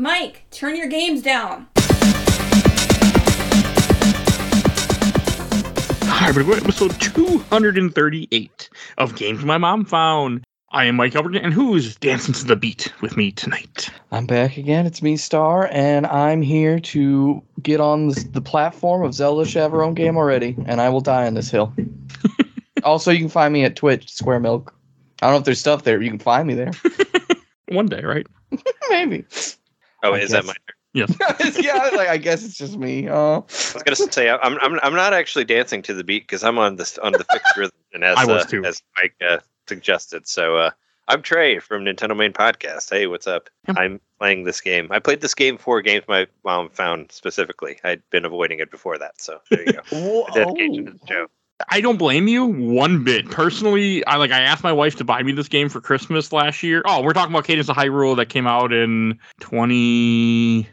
Mike, turn your games down. Hi, everybody. We're episode 238 of Games My Mom Found. I am Mike Albertin, and who's dancing to the beat with me tonight? I'm back again. It's me, Star, and I'm here to get on the platform of Zelda Chevron Game already, and I will die on this hill. Also, you can find me at Twitch, Square Milk. I don't know if there's stuff there, but you can find me there. One day, right? Maybe. Oh, is that my turn? Yes. Yeah, I guess it's just me. I was gonna say I'm not actually dancing to the beat because I'm on the fixed rhythm, and as Mike suggested. So I'm Trey from Nintendo Main Podcast. Hey, what's up? Yep. I'm playing this game. I played this game for Games My Mom Found specifically. I'd been avoiding it before that, so there you go. Dedication to the show. I don't blame you one bit. Personally, I asked my wife to buy me this game for Christmas last year. Oh, we're talking about Cadence of Hyrule that came out in 2019.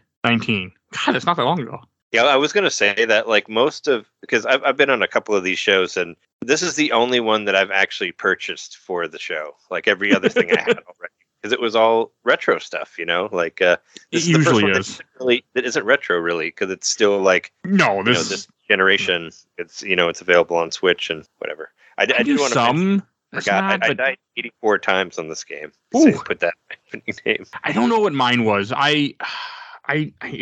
God, it's not that long ago. Yeah, I was gonna say that because I've been on a couple of these shows, and this is the only one that I've actually purchased for the show. Like every other thing I had already, because it was all retro stuff, you know. Like this it is usually the first is. That isn't retro really, because it's still this generation. It's it's available on Switch and whatever. I do want to. I died 84 times on this game. So put that in my name. I don't know what mine was. It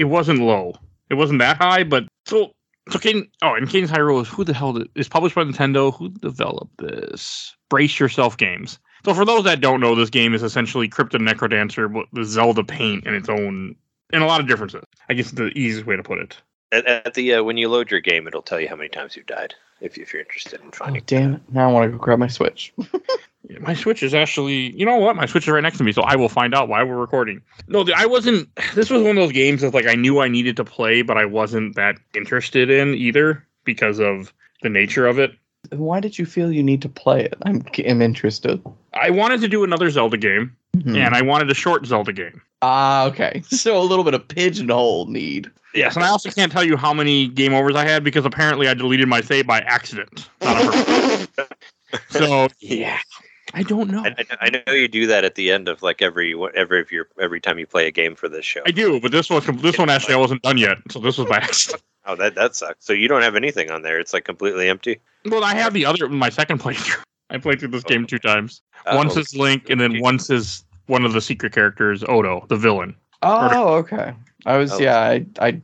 wasn't low. It wasn't that high, but so Cadence Hyrule is who the hell is published by Nintendo? Who developed this? Brace Yourself Games. So for those that don't know, this game is essentially Crypt of the Necrodancer with Zelda paint in its own, and a lot of differences. I guess the easiest way to put it. At the when you load your game, it'll tell you how many times you've died if you're interested in finding. Oh, damn it! Now I want to go grab my Switch. My Switch is actually, you know what? My Switch is right next to me, so I will find out why we're recording. No, I wasn't. This was one of those games that I knew I needed to play, but I wasn't that interested in either because of the nature of it. Why did you feel you need to play it? I'm interested. I wanted to do another Zelda game, and I wanted a short Zelda game. Ah, okay. So a little bit of pigeonhole need. Yes, and I also can't tell you how many game overs I had because apparently I deleted my save by accident. So yeah. I don't know. I know you do that at the end of every time you play a game for this show. I do, but this one actually I wasn't done yet, so this was by accident. Oh, that sucks. So you don't have anything on there. It's completely empty. Well, I have my second playthrough. I played through this game two times. Once is Link, and then once is one of the secret characters, Odo, the villain. Oh, okay. Oh, sorry. Go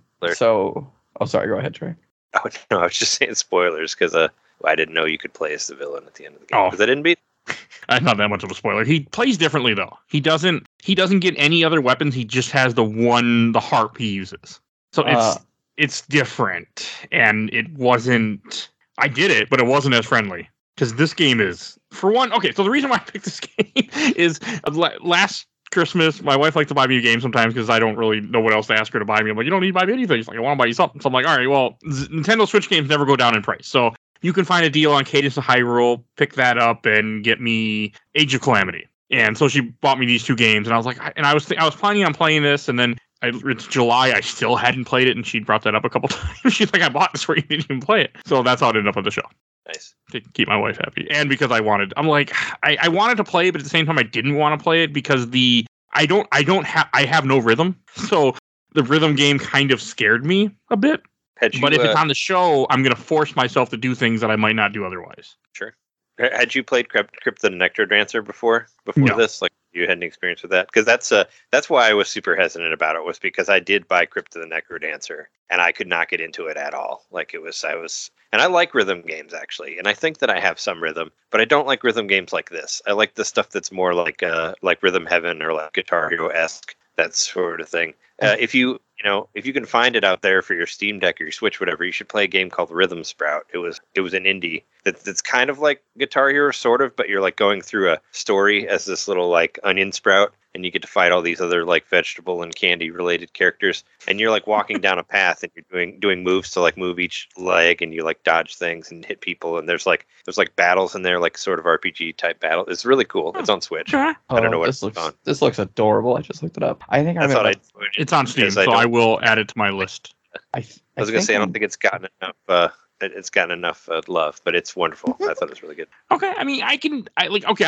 ahead, Trey. Oh no, I was just saying spoilers because I didn't know you could play as the villain at the end of the game because I didn't beat. That's not that much of a spoiler. He plays differently though. He doesn't get any other weapons. He just has the harp he uses. So it's different, and it wasn't. I did it, but it wasn't as friendly because this game is for one. Okay, so the reason why I picked this game is last Christmas, my wife likes to buy me a game sometimes because I don't really know what else to ask her to buy me. I'm like, you don't need to buy me anything. She's like, I want to buy you something. So I'm like, all right, well, Nintendo Switch games never go down in price. So you can find a deal on Cadence of Hyrule, pick that up, and get me Age of Calamity. And so she bought me these two games, and I was like, I was planning on playing this, and then it's July, I still hadn't played it, and she brought that up a couple times. She's like, I bought this where you didn't even play it. So that's how it ended up on the show. Nice. To keep my wife happy. And because I wanted to play it, but at the same time, I didn't want to play it because I have no rhythm. So the rhythm game kind of scared me a bit. But if it's on the show, I'm going to force myself to do things that I might not do otherwise. Sure. Had you played Crypt of the Necrodancer before no. this? You had an experience with that? Because that's why I was super hesitant about it, was because I did buy Crypt of the Necrodancer, and I could not get into it at all. And I like rhythm games, actually, and I think that I have some rhythm, but I don't like rhythm games like this. I like the stuff that's more like Rhythm Heaven or Guitar Hero-esque, that sort of thing. If you can find it out there for your Steam Deck or your Switch, whatever, you should play a game called Rhythm Sprout. It was an indie that's kind of like Guitar Hero, sort of, but you're going through a story as this little onion sprout, and you get to fight all these other vegetable and candy related characters, and you're walking down a path, and you're doing moves to move each leg, and you dodge things and hit people, and there's battles in there, sort of RPG type battle. It's really cool. It's on Switch. I don't know what it's on. This looks adorable. I just looked it up. I think it's on Steam, so I will add it to my list. I was gonna say I don't think it's gotten enough. It's gotten enough love, but it's wonderful. I thought it was really good. Okay, I mean, I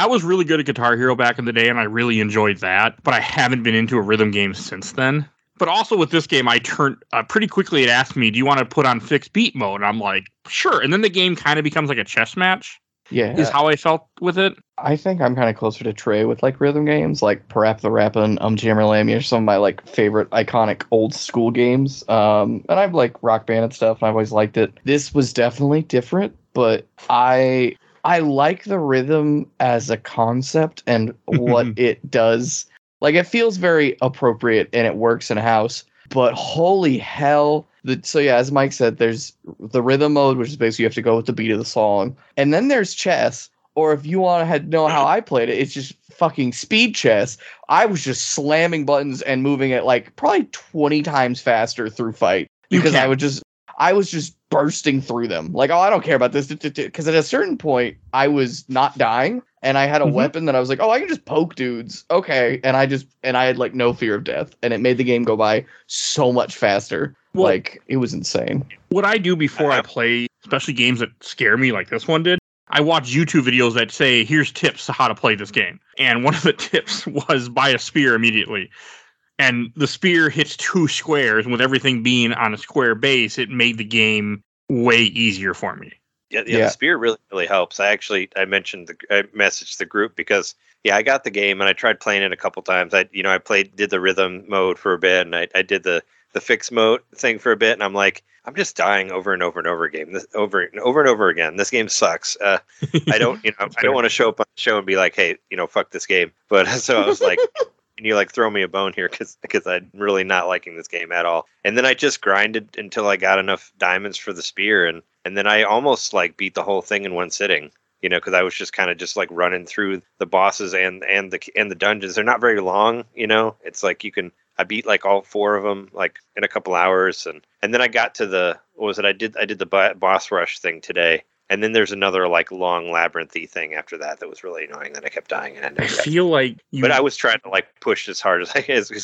was really good at Guitar Hero back in the day, and I really enjoyed that, but I haven't been into a rhythm game since then. But also with this game, I turned pretty quickly. It asked me, do you want to put on fixed beat mode? And I'm like, sure. And then the game kind of becomes like a chess match. Yeah. Is how I felt with it. I think I'm kind of closer to Trey with like rhythm games, like Parappa the Rappa and Jammer Lammy are some of my like favorite iconic old school games. And I've like Rock Band and stuff, and I've always liked it. This was definitely different, but I like the rhythm as a concept and what it does. Like, it feels very appropriate and it works in a house, but holy hell. So yeah, as Mike said, there's the rhythm mode, which is basically you have to go with the beat of the song. And then there's chess, or if you want to know how I played it, it's just fucking speed chess. I was just slamming buttons and moving it like probably 20 times faster through fight because I was just bursting through them. Like, oh, I don't care about this. Because at a certain point, I was not dying. And I had a weapon that I was like, oh, I can just poke dudes. Okay. And I had like no fear of death. And it made the game go by so much faster. Well, like, it was insane. What I do before I play, especially games that scare me like this one did, I watch YouTube videos that say, here's tips to how to play this game. And one of the tips was buy a spear immediately. And the spear hits two squares. And with everything being on a square base, it made the game way easier for me. Yeah, the spear really, really helps. I messaged the group because, I got the game and I tried playing it a couple times. I did the rhythm mode for a bit, and I did the fix mode thing for a bit. And I'm like, I'm just dying over and over again. This game sucks. I don't want to show up on the show and be like, hey, fuck this game. But so I was like, can you throw me a bone here? Because I'm really not liking this game at all. And then I just grinded until I got enough diamonds for the spear, and then I almost beat the whole thing in one sitting, because I was just kind of just running through the bosses and the dungeons. They're not very long, It's I beat all four of them in a couple hours, and then I got to the I did the boss rush thing today, and then there's another long labyrinthy thing after that was really annoying that I kept dying in. But I was trying to push as hard as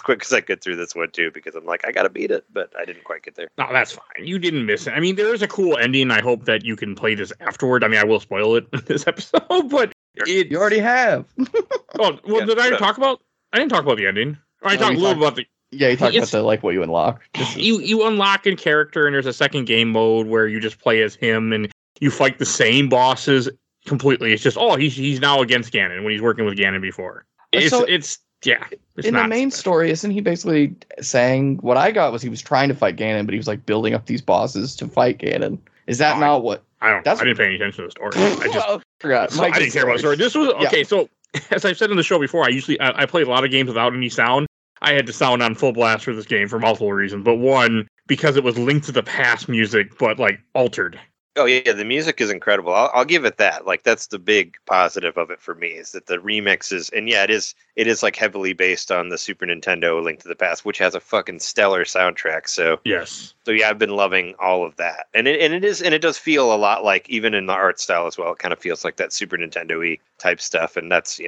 quick as I could through this one too, because I'm I gotta beat it, but I didn't quite get there. No, that's fine. You didn't miss it. I mean, there is a cool ending. I hope that you can play this afterward. I mean, I will spoil it in this episode, but you already have. I didn't talk about the ending. I talked about what you unlock. You unlock in character, and there's a second game mode where you just play as him and you fight the same bosses completely. It's just, he's now against Ganon when he's working with Ganon before. It's in the main story, isn't he basically saying what I got was he was trying to fight Ganon, but he was building up these bosses to fight Ganon? Is that not what? I didn't pay any attention to the story. I didn't care about the story. This was okay. Yeah. So as I've said in the show before, I play a lot of games without any sound. I had to sound on full blast for this game for multiple reasons, but one, because it was Linked to the Past music, but altered. Oh yeah, the music is incredible. I'll give it that. That's the big positive of it for me, is that the remixes, and it is heavily based on the Super Nintendo Link to the Past, which has a fucking stellar soundtrack. So yes. So yeah, I've been loving all of that, and it does feel a lot even in the art style as well. It kind of feels like that Super Nintendo-y type stuff, and that's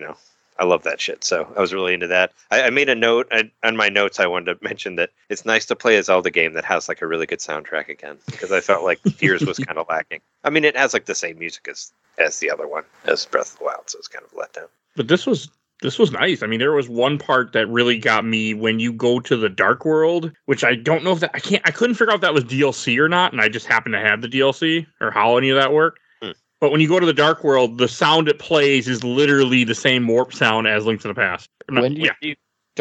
I love that shit. So I was really into that. I made a note on my notes. I wanted to mention that it's nice to play a Zelda game that has a really good soundtrack again, because I felt like Tears was kind of lacking. I mean, it has the same music as the other one, as Breath of the Wild, so it's kind of let down. But this was nice. I mean, there was one part that really got me when you go to the Dark World, which I don't know if that I couldn't figure out if that was DLC or not, and I just happened to have the DLC or how any of that worked. But when you go to the Dark World, the sound it plays is literally the same warp sound as Link to the Past.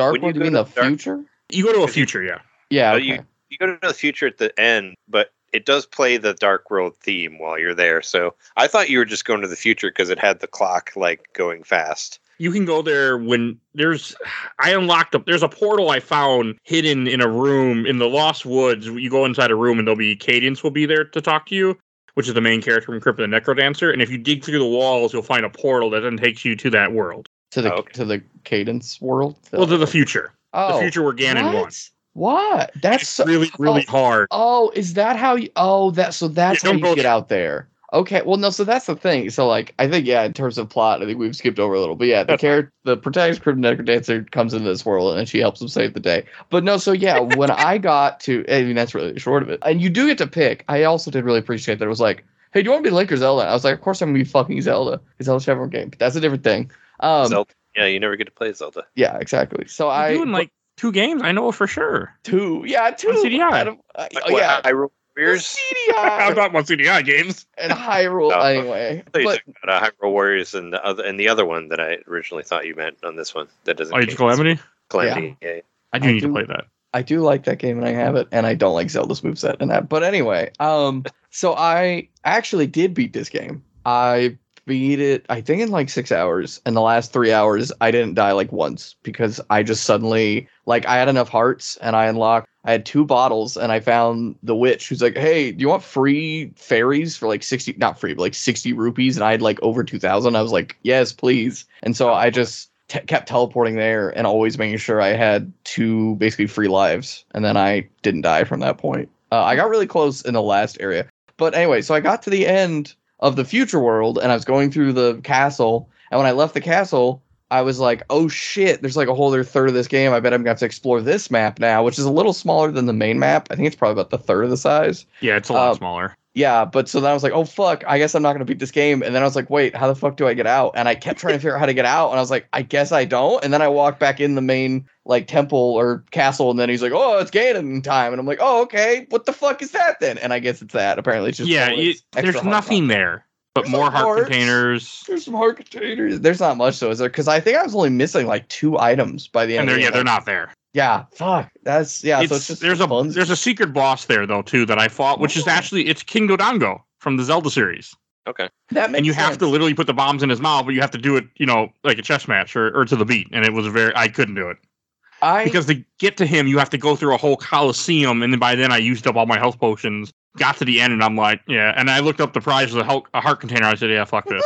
Dark World, do you mean the future? You go to a future, yeah. Yeah, okay. You go to the future at the end, but it does play the Dark World theme while you're there. So I thought you were just going to the future because it had the clock going fast. You can go there when there's a portal I found hidden in a room in the Lost Woods. You go inside a room and Cadence will be there to talk to you, which is the main character from Crypt of the Necrodancer. And if you dig through the walls, you'll find a portal that then takes you to that world. To the Cadence world? To the future. Oh, the future where Ganon won. What? That's really, really hard. Oh, is that how you... Oh, that's how you get out there. Okay, well, no, so that's the thing. So, I think, in terms of plot, I think we've skipped over a little. But, the protagonist, Crypt of the Necrodancer, comes into this world, and she helps him save the day. But, no, so, when I got to... I mean, that's really short of it. And you do get to pick. I also did really appreciate that it was hey, do you want to be Link or Zelda? And I was like, of course I'm going to be fucking Zelda. It's Zelda Chevron Game. But that's a different thing. Zelda. Yeah, you never get to play Zelda. Yeah, exactly. So I... Two games? I know for sure. Two. Yeah, two. One CDI. Yeah. Hyrule Warriors? CDI. I'm not one CDI games. And Hyrule, no, anyway. I thought you talked about Hyrule Warriors and the other one that I originally thought you meant on this one. That doesn't. Age of Calamity? Calamity, yeah. I do need to play that. I do like that game, and I have it, and I don't like Zelda's moveset and that. But anyway, so I actually did beat this game. I beat it, I think, in like 6 hours, and the last 3 hours, I didn't die like once, because I just suddenly, like, I had enough hearts, and I had 2 bottles, and I found the witch who's like, hey, do you want free fairies for like 60, not free, but like 60 rupees, and I had like over 2,000. I was like, yes, please. And so I just kept teleporting there and always making sure I had 2 basically free lives, and then I didn't die from that point. I got really close in the last area, but anyway, so I got to the end of the future world, and I was going through the castle, and when I left the castle, I was like, oh shit, there's like a whole other third of this game. I bet I'm gonna have to explore this map now, which is a little smaller than the main map. I think it's probably about the third of the size. Yeah, it's a lot smaller. Yeah, but so then I was like, oh, fuck, I guess I'm not going to beat this game. And then I was like, wait, how the fuck do I get out? And I kept trying to figure out how to get out. And I was like, I guess I don't. And then I walked back in the main, like, temple or castle. And then he's like, oh, it's Ganon time. And I'm like, oh, okay, what the fuck is that then? And I guess it's that. Apparently it's just. Yeah, there's nothing there. But there's more heart containers. There's some heart containers. There's not much, though, is there? Because I think I was only missing, like, 2 items by the end of the game. Yeah, they're not there. Yeah, fuck. That's So it's just there's a secret boss there though too that I fought, which is actually it's King Dodongo from the Zelda series. Okay, that makes. And you sense. Have to literally put the bombs in his mouth, but you have to do it, you know, like a chess match or to the beat. And it was I couldn't do it because to get to him, you have to go through a whole coliseum, and then by then I used up all my health potions. Got to the end, and I'm like, yeah. And I looked up the prize of a heart container. I said, yeah, fuck this.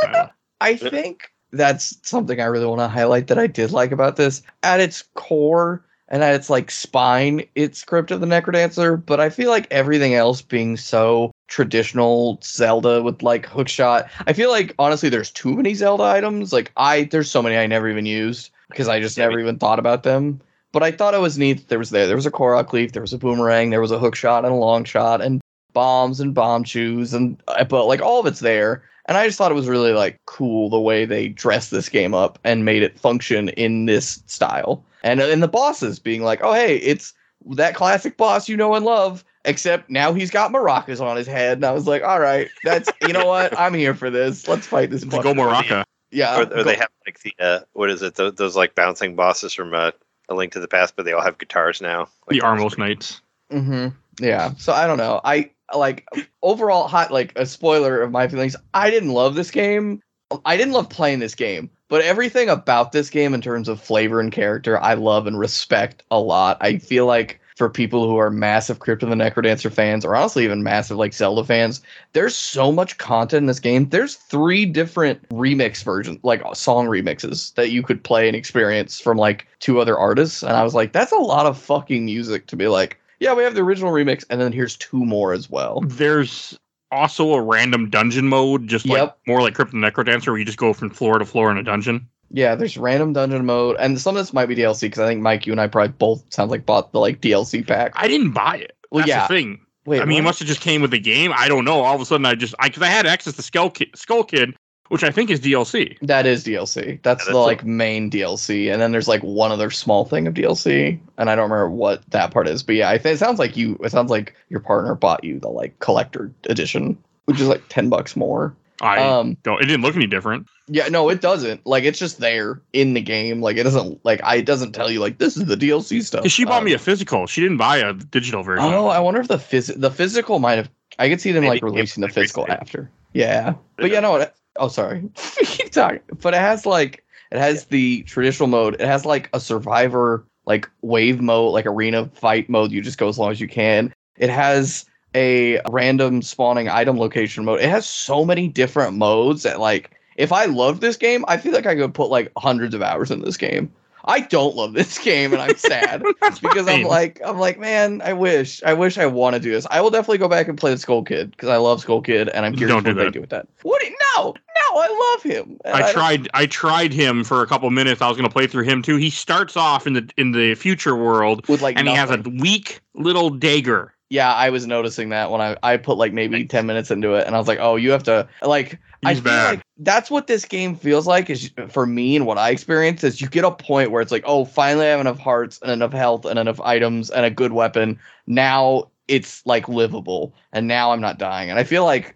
I think that's something I really want to highlight that I did like about this. At its core. And at its, like, spine, it's Crypt of the Necrodancer. But I feel like everything else being so traditional Zelda with, like, hookshot. I feel like, honestly, there's too many Zelda items. Like, there's so many I never even used because I just never even thought about them. But I thought it was neat. There was a Korok leaf. There was a boomerang. There was a hookshot and a long shot and bombs and bomb chews. But, like, all of it's there. And I just thought it was really, like, cool the way they dressed this game up and made it function in this style. And the bosses being like, oh, hey, it's that classic boss you know and love, except now he's got maracas on his head. And I was like, all right, that's, you know what? I'm here for this. Let's fight this. It's go maraca. Yeah. Or they have like the, what is it? Those like bouncing bosses from A Link to the Past, but they all have guitars now. Like, the Armless Knights. Mm-hmm. Yeah. So I don't know. I like overall like a spoiler of my feelings. I didn't love this game. I didn't love playing this game. But everything about this game in terms of flavor and character, I love and respect a lot. I feel like for people who are massive Crypt of the Necrodancer fans, or honestly even massive like Zelda fans, there's so much content in this game. There's 3 different remix versions, like song remixes that you could play and experience from like 2 other artists. And I was like, that's a lot of fucking music to be like, yeah, we have the original remix. And then here's 2 more as well. There's also a random dungeon mode, just like more like Crypt of the Necrodancer, where you just go from floor to floor in a dungeon. Yeah, there's random dungeon mode, and some of this might be DLC because I think Mike, you and I probably both sound like bought the like DLC pack. I didn't buy it. Well, that's the thing. Wait, I mean, it must have just came with the game. I don't know. All of a sudden, because I had access to Skull Kid, which I think is DLC. That is DLC. That's the like main DLC, and then there's like one other small thing of DLC, and I don't remember what that part is. But yeah, it sounds like it sounds like your partner bought you the like collector edition, which is like $10 more. It didn't look any different. Yeah, no, it doesn't. Like, it's just there in the game. Like, it doesn't. Like, it doesn't tell you like this is the DLC stuff. She bought me a physical. She didn't buy a digital version. Oh, I wonder if the physical might have. I could see them like releasing the physical after. Yeah, but yeah, no. Oh, sorry. Keep talking. But it has the traditional mode. It has like a survivor, like wave mode, like arena fight mode. You just go as long as you can. It has a random spawning item location mode. It has so many different modes that like, if I love this game, I feel like I could put like hundreds of hours in this game. I don't love this game, and I'm sad because I'm like, man, I wish I want to do this. I will definitely go back and play the Skull Kid because I love Skull Kid, and I'm curious what they do with that. What? No, I love him. I tried him for a couple minutes. I was going to play through him too. He starts off in the future world with like, and nothing. He has a weak little dagger. Yeah, I was noticing that when I put like maybe 10 minutes into it, and I was like, oh, you have to like. I feel like that's what this game feels like is for me, and what I experienced is you get a point where it's like, oh, finally I have enough hearts and enough health and enough items and a good weapon. Now it's like livable, and now I'm not dying. And I feel like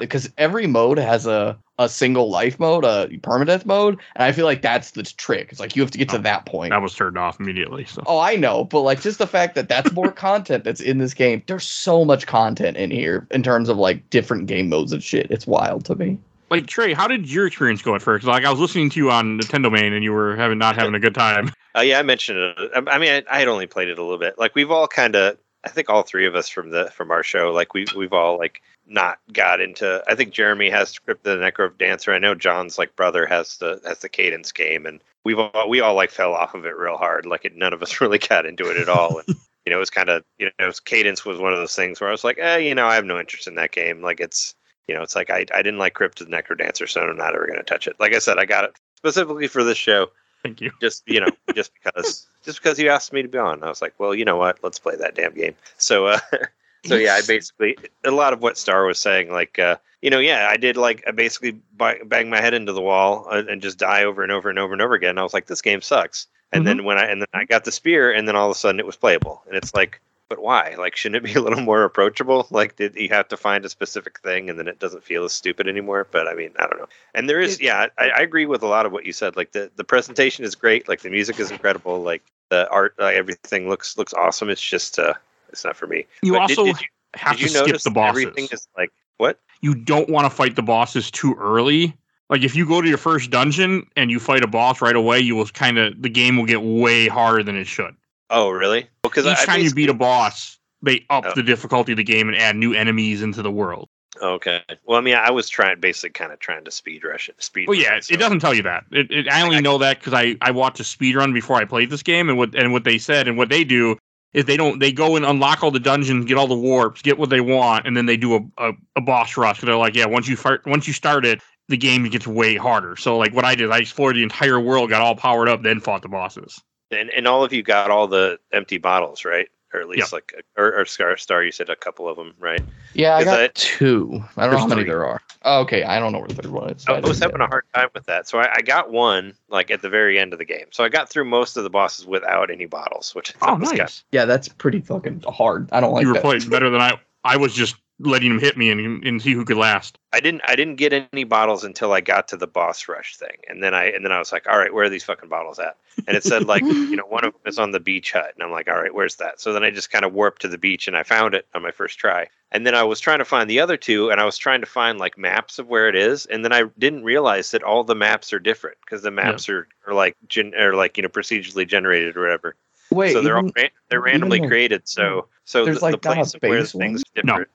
because every mode has a single life mode, a permadeath mode, and I feel like that's the trick. It's like you have to get to that point. I was turned off immediately. So. Oh, I know, but like just the fact that that's more content that's in this game. There's so much content in here in terms of like different game modes and shit. It's wild to me. Like, Trey, how did your experience go at first? Like, I was listening to you on Nintendo Main, and you were not having a good time. Oh, yeah, I mentioned it. I mean, I had only played it a little bit. Like, we've all kind of, I think all three of us from our show, like, we've all, like, not got into, I think Jeremy has Crypt of the Necrodancer. I know John's, like, brother has the Cadence game, and we all, like, fell off of it real hard. Like, none of us really got into it at all. And, you know, it was kind of, you know, Cadence was one of those things where I was like, you know, I have no interest in that game. Like, it's, you know, it's like I didn't like Crypt of the Necrodancer, so I'm not ever going to touch it. Like I said, I got it specifically for this show. Thank you. Just, you know, just because you asked me to be on. I was like, well, you know what? Let's play that damn game. So yeah, I basically, a lot of what Star was saying, like, you know, yeah, I did like, I basically bang my head into the wall and just die over and over and over and over again. And I was like, this game sucks. And mm-hmm. then I got the spear, and then all of a sudden it was playable. And it's like, but why? Like, shouldn't it be a little more approachable? Like, did you have to find a specific thing, and then it doesn't feel as stupid anymore? But I mean, I don't know. And there is, yeah, I agree with a lot of what you said. Like, the presentation is great. Like, the music is incredible. Like, the art, everything looks awesome. It's just, it's not for me. You but also did you have to skip the bosses. Everything is like what? You don't want to fight the bosses too early. Like, if you go to your first dungeon and you fight a boss right away, you will kind of the game will get way harder than it should. Oh, really? Because each time you beat a boss, they up the difficulty of the game and add new enemies into the world. Okay. Well, I mean, I was trying to speed rush it. It doesn't tell you that. I only know that because I watched a speed run before I played this game, and what they said and what they do is they go and unlock all the dungeons, get all the warps, get what they want, and then they do a boss rush. They're like, yeah, once you start it, the game gets way harder. So like what I did, I explored the entire world, got all powered up, then fought the bosses. And all of you got all the empty bottles, right? Or at least like, or Star, you said a couple of them, right? Yeah, I got two. I don't know how many there are. Oh, okay, I don't know where the third one is. I was having a hard time with that. So I got one, like, at the very end of the game. So I got through most of the bosses without any bottles, which I thought was nice. Good. Yeah, that's pretty fucking hard. I don't like that. You were playing better than I was just letting him hit me and see who could last. I didn't get any bottles until I got to the boss rush thing, and then I was like, all right, where are these fucking bottles at? And it said like, you know, one of them is on the beach hut, and I'm like, all right, where's that? So then I just kind of warped to the beach, and I found it on my first try. And then I was trying to find the other two, and I was trying to find like maps of where it is, and then I didn't realize that all the maps are different because the maps are like you know, procedurally generated or whatever. Wait, so they're randomly created. So there's the place where things different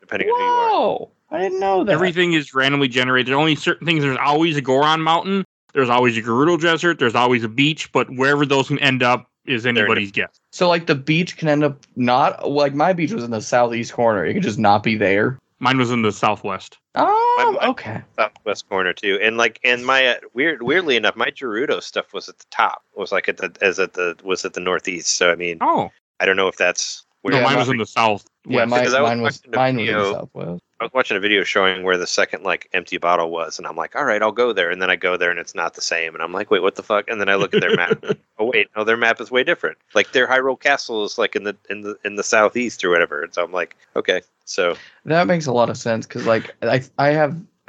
depending on who you are. Whoa, I didn't know that. Everything is randomly generated. Only certain things. There's always a Goron Mountain. There's always a Gerudo Desert. There's always a beach. But wherever those can end up is anybody's guess. So like the beach can end up not like my beach was in the southeast corner. It could just not be there. Mine was in the southwest. Oh, okay. Southwest corner too, and my weirdly enough, my Gerudo stuff was at the top. It was like at the northeast. So I mean, I don't know if that's where. No, mine was in the south. Yeah, mine was in the southwest. I was watching a video showing where the second like empty bottle was, and I'm like, all right, I'll go there. And then I go there, and it's not the same. And I'm like, wait, what the fuck? And then I look at their map. Oh wait, no, their map is way different. Like their Hyrule Castle is like in the southeast or whatever. And so I'm like, okay, so that makes a lot of sense because like I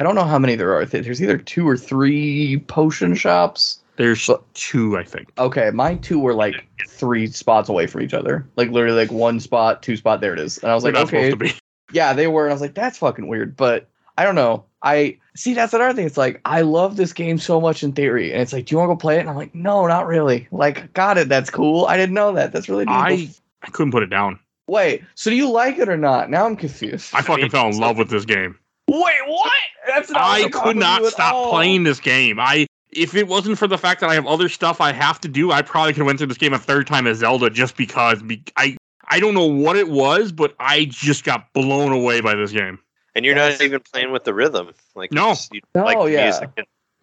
don't know how many there are. There's either two or three potion shops. There's two, I think. Okay, my two were like three spots away from each other. Like literally like one spot, two spot. There it is. And I was like, okay. Yeah, they were, and I was like, that's fucking weird, but I don't know. I see, that's another thing. It's like, I love this game so much in theory, and it's like, do you want to go play it? And I'm like, no, not really. Like, got it, that's cool. I didn't know that. That's really cool. I couldn't put it down. Wait, so do you like it or not? Now I'm confused. I fucking fell in love with this game. Wait, what? I could not stop playing this game. If it wasn't for the fact that I have other stuff I have to do, I probably could have went through this game a third time as Zelda just because I don't know what it was, but I just got blown away by this game. And you're not even playing with the rhythm. Like, no. Music it's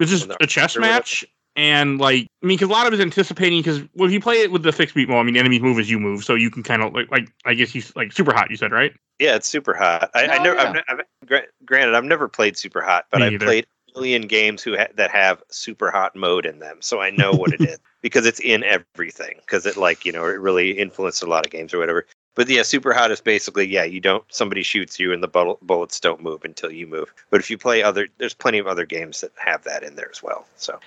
just a chess match, And, like, I mean, because a lot of it is anticipating, because well, if you play it with the fixed beat mode, I mean, enemies move as you move, so you can kind of, like I guess you, like, Super Hot, you said, right? Yeah, it's Super Hot. Granted, I've never played Super Hot, but I've played a million games that have Super Hot mode in them, so I know what it is, because it's in everything, because it, like, you know, it really influenced a lot of games or whatever. But yeah, Super Hot is basically, yeah, you don't, somebody shoots you and the bullets don't move until you move. But if you play other, there's plenty of other games that have that in there as well, so...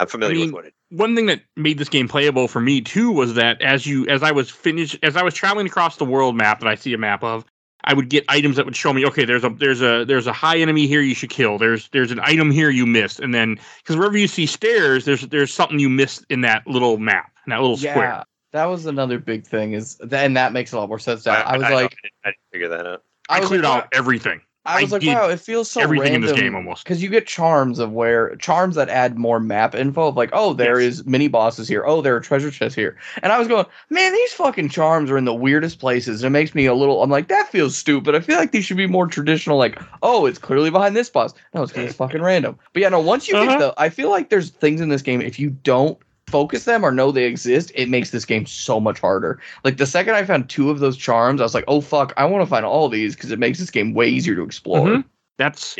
I'm familiar with what it is. One thing that made this game playable for me too was that as I was traveling across the world map that I see a map of, I would get items that would show me, okay, there's a high enemy here you should kill. There's an item here you missed, and then because wherever you see stairs, there's something you missed in that little map, in that little square. Yeah, that was another big thing and that makes a lot more sense now. I didn't figure that out. I cleared out everything. I was like, wow, it feels so everything random in this game almost, because you get charms that add more map info. Of like, oh, there is mini bosses here. Oh, there are treasure chests here. And I was going, man, these fucking charms are in the weirdest places. And it makes me a little. I'm like, that feels stupid. I feel like these should be more traditional. Like, oh, it's clearly behind this boss. No, it's because it's fucking random. But yeah, no. Once you get the, I feel like there's things in this game if you don't focus them or know they exist, it makes this game so much harder. Like, the second I found two of those charms, I was like, oh fuck, I want to find all these because it makes this game way easier to explore. Mm-hmm. That's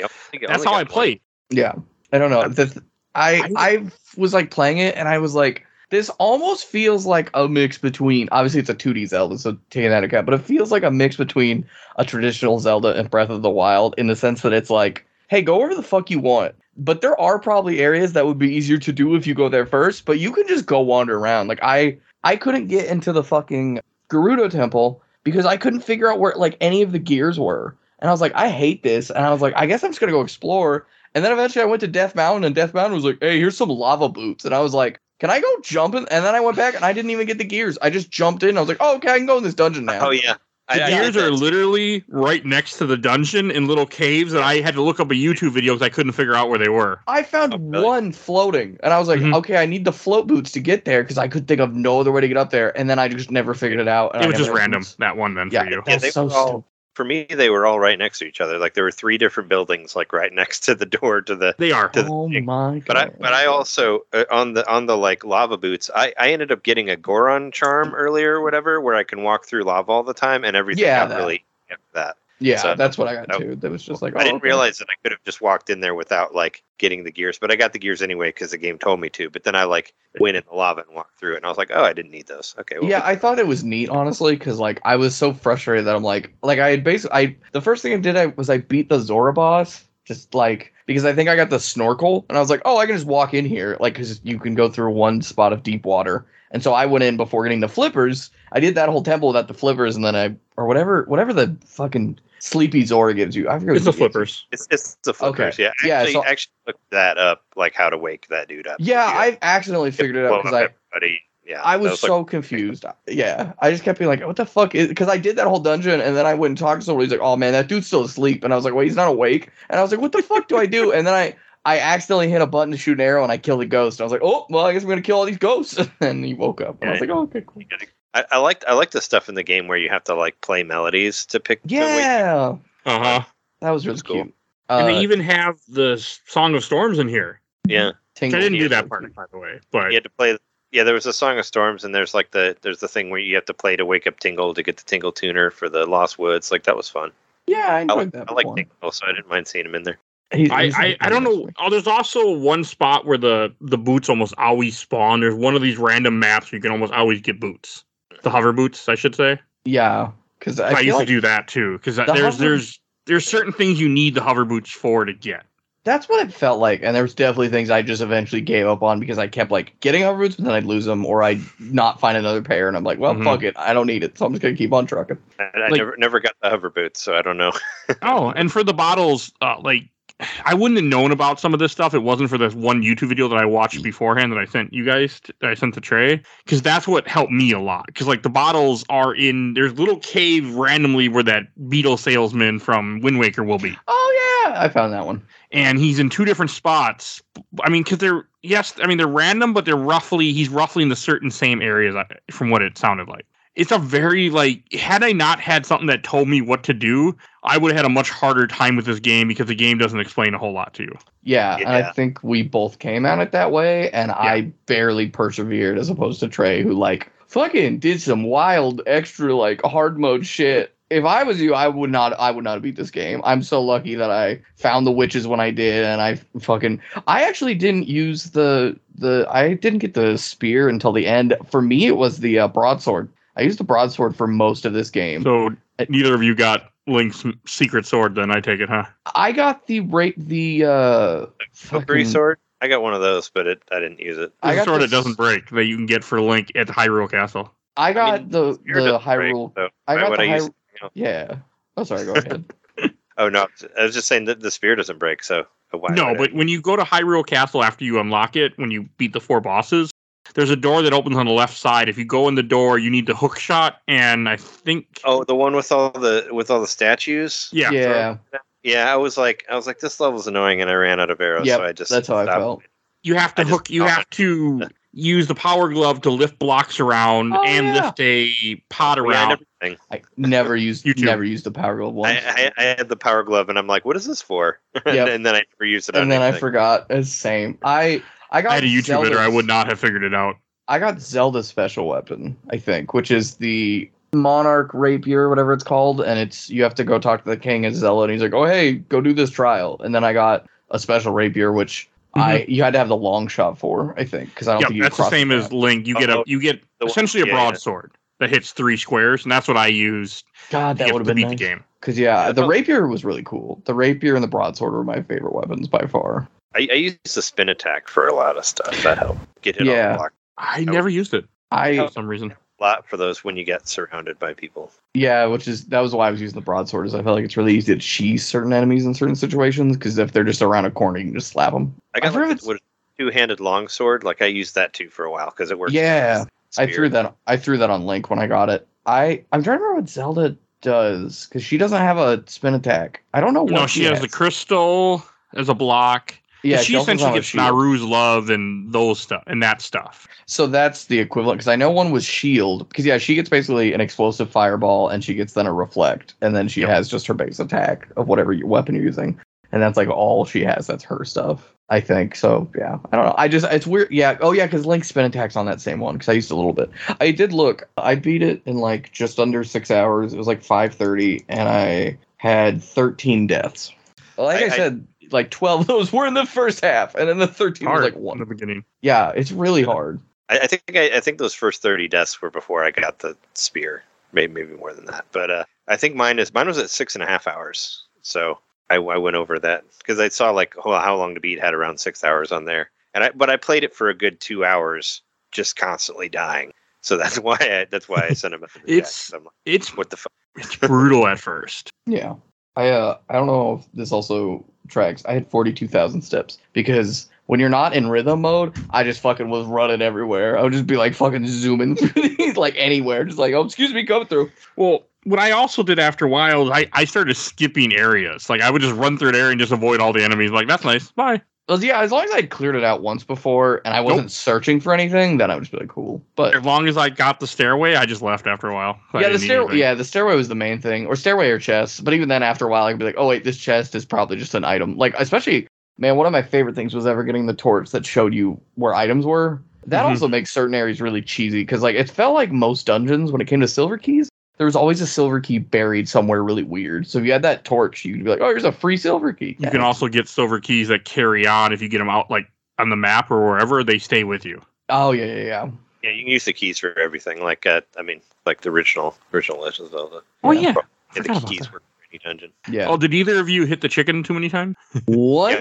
how I played. Yeah, I don't know. I was like playing it and I was like, this almost feels like a mix between, obviously it's a 2D Zelda, so taking that into account, but it feels like a mix between a traditional Zelda and Breath of the Wild in the sense that it's like, hey, go wherever the fuck you want. But there are probably areas that would be easier to do if you go there first, but you can just go wander around. Like, I couldn't get into the fucking Gerudo Temple because I couldn't figure out where, like, any of the gears were. And I was like, I hate this. And I was like, I guess I'm just going to go explore. And then eventually I went to Death Mountain, and Death Mountain was like, hey, here's some lava boots. And I was like, can I go jump in? And then I went back, and I didn't even get the gears. I just jumped in. I was like, oh, okay, I can go in this dungeon now. Oh, yeah. The gears are literally right next to the dungeon in little caves, and I had to look up a YouTube video because I couldn't figure out where they were. I found one floating, and I was like, okay, I need the float boots to get there because I could think of no other way to get up there, and then I just never figured it out. And it was just random, that one then, for you. Yeah, they were all, for me, they were all right next to each other. Like, there were three different buildings, like, right next to the door to the... They are. Oh, my God. But I also, on the like, lava boots, I ended up getting a Goron charm earlier or whatever, where I can walk through lava all the time, and everything got really after that. Yeah, so that's what I got, too. That was just like... Oh, I didn't realize that I could have just walked in there without, like, getting the gears. But I got the gears anyway because the game told me to. But then I, like, went in the lava and walked through it. And I was like, oh, I didn't need those. Okay. Well, yeah, I thought it was neat, honestly, because, like, I was so frustrated that I'm like, I had basically... The first thing I did was I beat the Zora boss. Just, like... Because I think I got the snorkel. And I was like, oh, I can just walk in here. Like, because you can go through one spot of deep water. And so I went in before getting the flippers. I did that whole temple without the flippers, and then whatever the fucking Sleepy Zora gives you. I forget. It's the flippers. It's the flippers. Okay. Yeah. Actually looked that up, like how to wake that dude up. Yeah, I accidentally figured it out because I was so confused. Yeah, I just kept being like, "What the fuck is?" Because I did that whole dungeon, and then I went and talked to somebody. He's like, "Oh man, that dude's still asleep," and I was like, "Wait, he's not awake." And I was like, "What the fuck do I do?" And then I accidentally hit a button to shoot an arrow, and I killed a ghost. I was like, "Oh, well, I guess I'm gonna kill all these ghosts." And he woke up, and I was like, "Oh, okay, cool." I liked the stuff in the game where you have to like play melodies to pick. Yeah, that was really cool. And they even have the Song of Storms in here. Yeah, I didn't do that part, by the way. But you had to play. Yeah, there was a Song of Storms, and there's like there's the thing where you have to play to wake up Tingle to get the Tingle tuner for the Lost Woods. Like that was fun. Yeah, I enjoyed that. I like Tingle, so I didn't mind seeing him in there. I don't know. Oh, there's also one spot where the boots almost always spawn. There's one of these random maps where you can almost always get boots. The hover boots, I should say. Yeah, because I used to do that too. Because there's certain things you need the hover boots for to get. That's what it felt like, and there was definitely things I just eventually gave up on because I kept like getting hover boots, but then I'd lose them or I'd not find another pair, and I'm like, well, fuck it, I don't need it, so I'm just gonna keep on trucking. And I like, never got the hover boots, so I don't know. Oh, and for the bottles, like. I wouldn't have known about some of this stuff. It wasn't for this one YouTube video that I watched beforehand that I sent you guys, that I sent to Trey, because that's what helped me a lot. Because like the bottles are in, there's little cave randomly where that beetle salesman from Wind Waker will be. Oh yeah, I found that one. And he's in two different spots. I mean, because they're random, but he's roughly in the certain same areas from what it sounded like. It's a very, like, had I not had something that told me what to do, I would have had a much harder time with this game because the game doesn't explain a whole lot to you. Yeah. I think we both came at it that way, and I barely persevered as opposed to Trey, who, like, fucking did some wild extra, like, hard mode shit. If I was you, I would not have beat this game. I'm so lucky that I found the witches when I did, and I actually didn't use I didn't get the spear until the end. For me, it was the broadsword. I used the broadsword for most of this game. So neither of you got Link's secret sword, then, I take it, huh? I got the Free sword. I got one of those, but I didn't use it. I got the sword that doesn't break that you can get for Link at Hyrule Castle. I got the Hyrule. Break, so I got the Hyrule. Yeah. Oh, sorry. Go ahead. Oh, no. I was just saying that the spear doesn't break, so why? No, but when you go to Hyrule Castle after you unlock it, when you beat the 4 bosses, there's a door that opens on the left side. If you go in the door, you need the hook shot, and I think... Oh, the one with all the statues? Yeah. Yeah, I was like, this level's annoying, and I ran out of arrows, so I just... that's how stopped. I felt. You have to use the power glove to lift blocks around lift a pot around. Yeah, I never used the power glove once. I had the power glove, and I'm like, what is this for? Yep. And then I never used it. And then I forgot. It's the same. I had a YouTuber Zelda's, I would not have figured it out. I got Zelda's special weapon, I think, which is the Monarch Rapier, or whatever it's called. And it's, you have to go talk to the king as Zelda, and he's like, oh, hey, go do this trial. And then I got a special rapier, which... you had to have the long shot for, I think, because I don't think that's the same as Link. You get essentially a broadsword that hits 3 squares, and that's what I used. God, that would have been nice. The game. Because the rapier was really cool. The rapier and the broadsword were my favorite weapons by far. I used the spin attack for a lot of stuff. That helped get hit on the block. I never used it. For some reason. A lot for those when you get surrounded by people. Yeah, that was why I was using the broadsword, is I felt like it's really easy to cheese certain enemies in certain situations, because if they're just around a corner, you can just slap them. I got a two-handed longsword, like I used that too for a while because it worked. Yeah, I threw that on Link when I got it. I'm trying to remember what Zelda does, because she doesn't have a spin attack. I don't know what. No, she has the crystal as a block. Yeah, she essentially gets Naru's love and those stuff and that stuff. So that's the equivalent, because I know one was shield, because she gets basically an explosive fireball, and she gets then a reflect, and then she has just her base attack of whatever weapon you're using, and that's like all she has. That's her stuff, I think. So I don't know. I just, it's weird. Yeah. Oh yeah, because Link's spin attack's on that same one, because I used a little bit. I did look. I beat it in like just under 6 hours. It was like 5:30, and I had 13 deaths. Like I said. Like 12 of those were in the first half, and then the 13 was like one in the beginning. Yeah, it's really hard. I think those first 30 deaths were before I got the spear, maybe more than that. But I think mine was at 6.5 hours, so I went over that because I saw like How Long to Beat had around 6 hours on there, and but I played it for a good 2 hours, just constantly dying. So that's why I sent him. It's guy, I'm like, it's what the fuck. It's brutal at first. Yeah, I don't know if this also tracks. I had 42,000 steps, because when you're not in rhythm mode, I just fucking was running everywhere. I would just be like fucking zooming through these, like anywhere, just like, oh, excuse me, come through. Well, what I also did after a while is I started skipping areas. Like I would just run through an area and just avoid all the enemies. Like, that's nice, bye. Well, yeah, as long as I had cleared it out once before and I wasn't searching for anything, then I would just be like, cool. But as long as I got the stairway, I just left after a while. Yeah, the stairway was the main thing, or stairway or chest. But even then, after a while, I could be like, oh wait, this chest is probably just an item. Like, especially, man, one of my favorite things was ever getting the torch that showed you where items were. That also makes certain areas really cheesy, because like it felt like most dungeons when it came to silver keys, there was always a silver key buried somewhere really weird. So if you had that torch, you'd be like, oh, here's a free silver key. You can also get silver keys that carry on. If you get them out like on the map or wherever, they stay with you. Oh, yeah. Yeah, you can use the keys for everything. Like, like the original Legend of Zelda. Oh, yeah. The keys were for any dungeon. Yeah. Oh, did either of you hit the chicken too many times? What?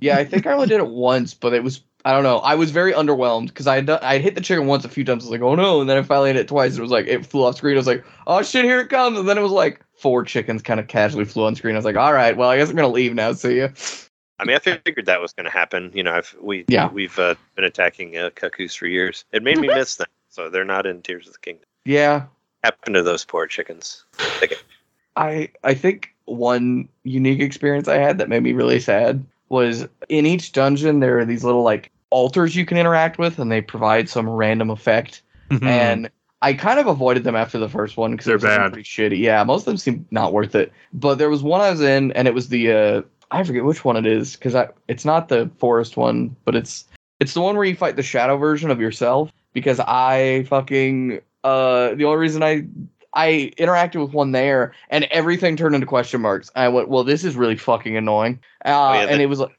Yeah, I think I only did it once, but it was... I don't know. I was very underwhelmed because I hit the chicken once a few times. I was like, oh no. And then I finally hit it twice. It was like, it flew off screen. I was like, oh shit, here it comes. And then it was like 4 chickens kind of casually flew on screen. I was like, all right, well, I guess I'm going to leave now. See ya. I mean, I figured that was going to happen. You know, we've been attacking cuckoos for years. It made me miss them. So they're not in Tears of the Kingdom. Yeah. Happened to those poor chickens. I think one unique experience I had that made me really sad was in each dungeon, there are these little like altars you can interact with, and they provide some random effect. And I kind of avoided them after the first one because they're bad, pretty shitty. Yeah, most of them seem not worth it. But there was one I was in, and it was the I forget which one it is because it's not the forest one, but it's the one where you fight the shadow version of yourself. Because I fucking the only reason I interacted with one there, and everything turned into question marks. I went, well, this is really fucking annoying. It was like,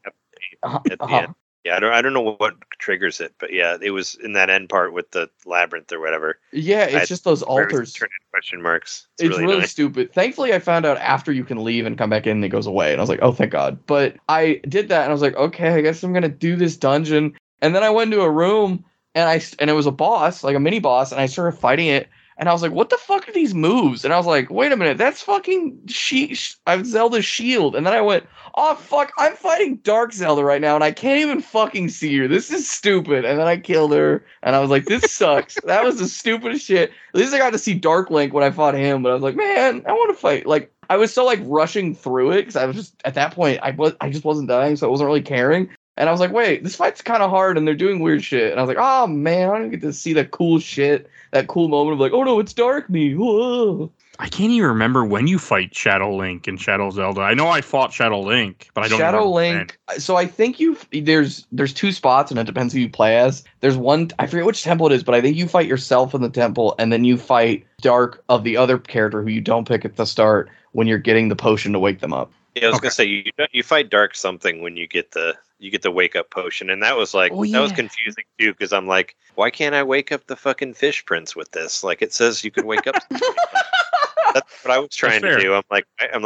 yeah, I don't know what triggers it, but yeah, it was in that end part with the labyrinth or whatever. Yeah, it's just those altars turned into question marks. It's really stupid. Thankfully, I found out after you can leave and come back in, and it goes away, and I was like, oh, thank God. But I did that, and I was like, okay, I guess I'm gonna do this dungeon. And then I went into a room, and it was a boss, like a mini boss, and I started fighting it. And I was like, what the fuck are these moves? And I was like, wait a minute, that's fucking Zelda's shield. And then I went, oh, fuck, I'm fighting Dark Zelda right now, and I can't even fucking see her. This is stupid. And then I killed her, and I was like, this sucks. That was the stupidest shit. At least I got to see Dark Link when I fought him, but I was like, man, I want to fight. Like, I was so, like, rushing through it, because I was just, at that point, I just wasn't dying, so I wasn't really caring. And I was like, wait, this fight's kind of hard, and they're doing weird shit. And I was like, oh, man, I don't get to see that cool shit, that cool moment of like, oh, no, it's dark me. Whoa. I can't even remember when you fight Shadow Link and Shadow Zelda. I know I fought Shadow Link, but I don't remember. Shadow Link. When. So I think there's two spots, and it depends who you play as. There's one, I forget which temple it is, but I think you fight yourself in the temple, and then you fight Dark of the other character who you don't pick at the start when you're getting the potion to wake them up. Yeah, I was going to say, you fight Dark something when you get the... You get the wake up potion, and that was like that was confusing too, because I'm like, why can't I wake up the fucking fish prince with this? Like, it says you could wake up. That's what I was trying to do. I'm like,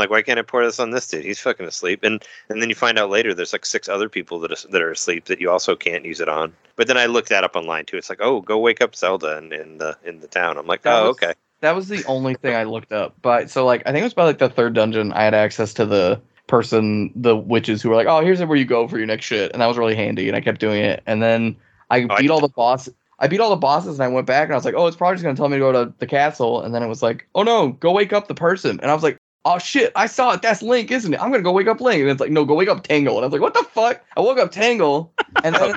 why can't I pour this on this dude? He's fucking asleep, and then you find out later there's like 6 other people that are asleep that you also can't use it on. But then I looked that up online too. It's like, oh, go wake up Zelda in the town. I'm like, okay. That was the only thing I looked up. But so like I think it was by like the 3rd dungeon I had access to the witches who were like, oh, here's where you go for your next shit, and that was really handy, and I kept doing it, and then I beat all the bosses and I went back, and I was like, oh, it's probably just gonna tell me to go to the castle, and then it was like, oh no, go wake up the person, and I was like, oh shit, I saw it, that's Link, isn't it? I'm gonna go wake up Link, and it's like, no, go wake up Tangle, and I was like, what the fuck? I woke up Tangle, and then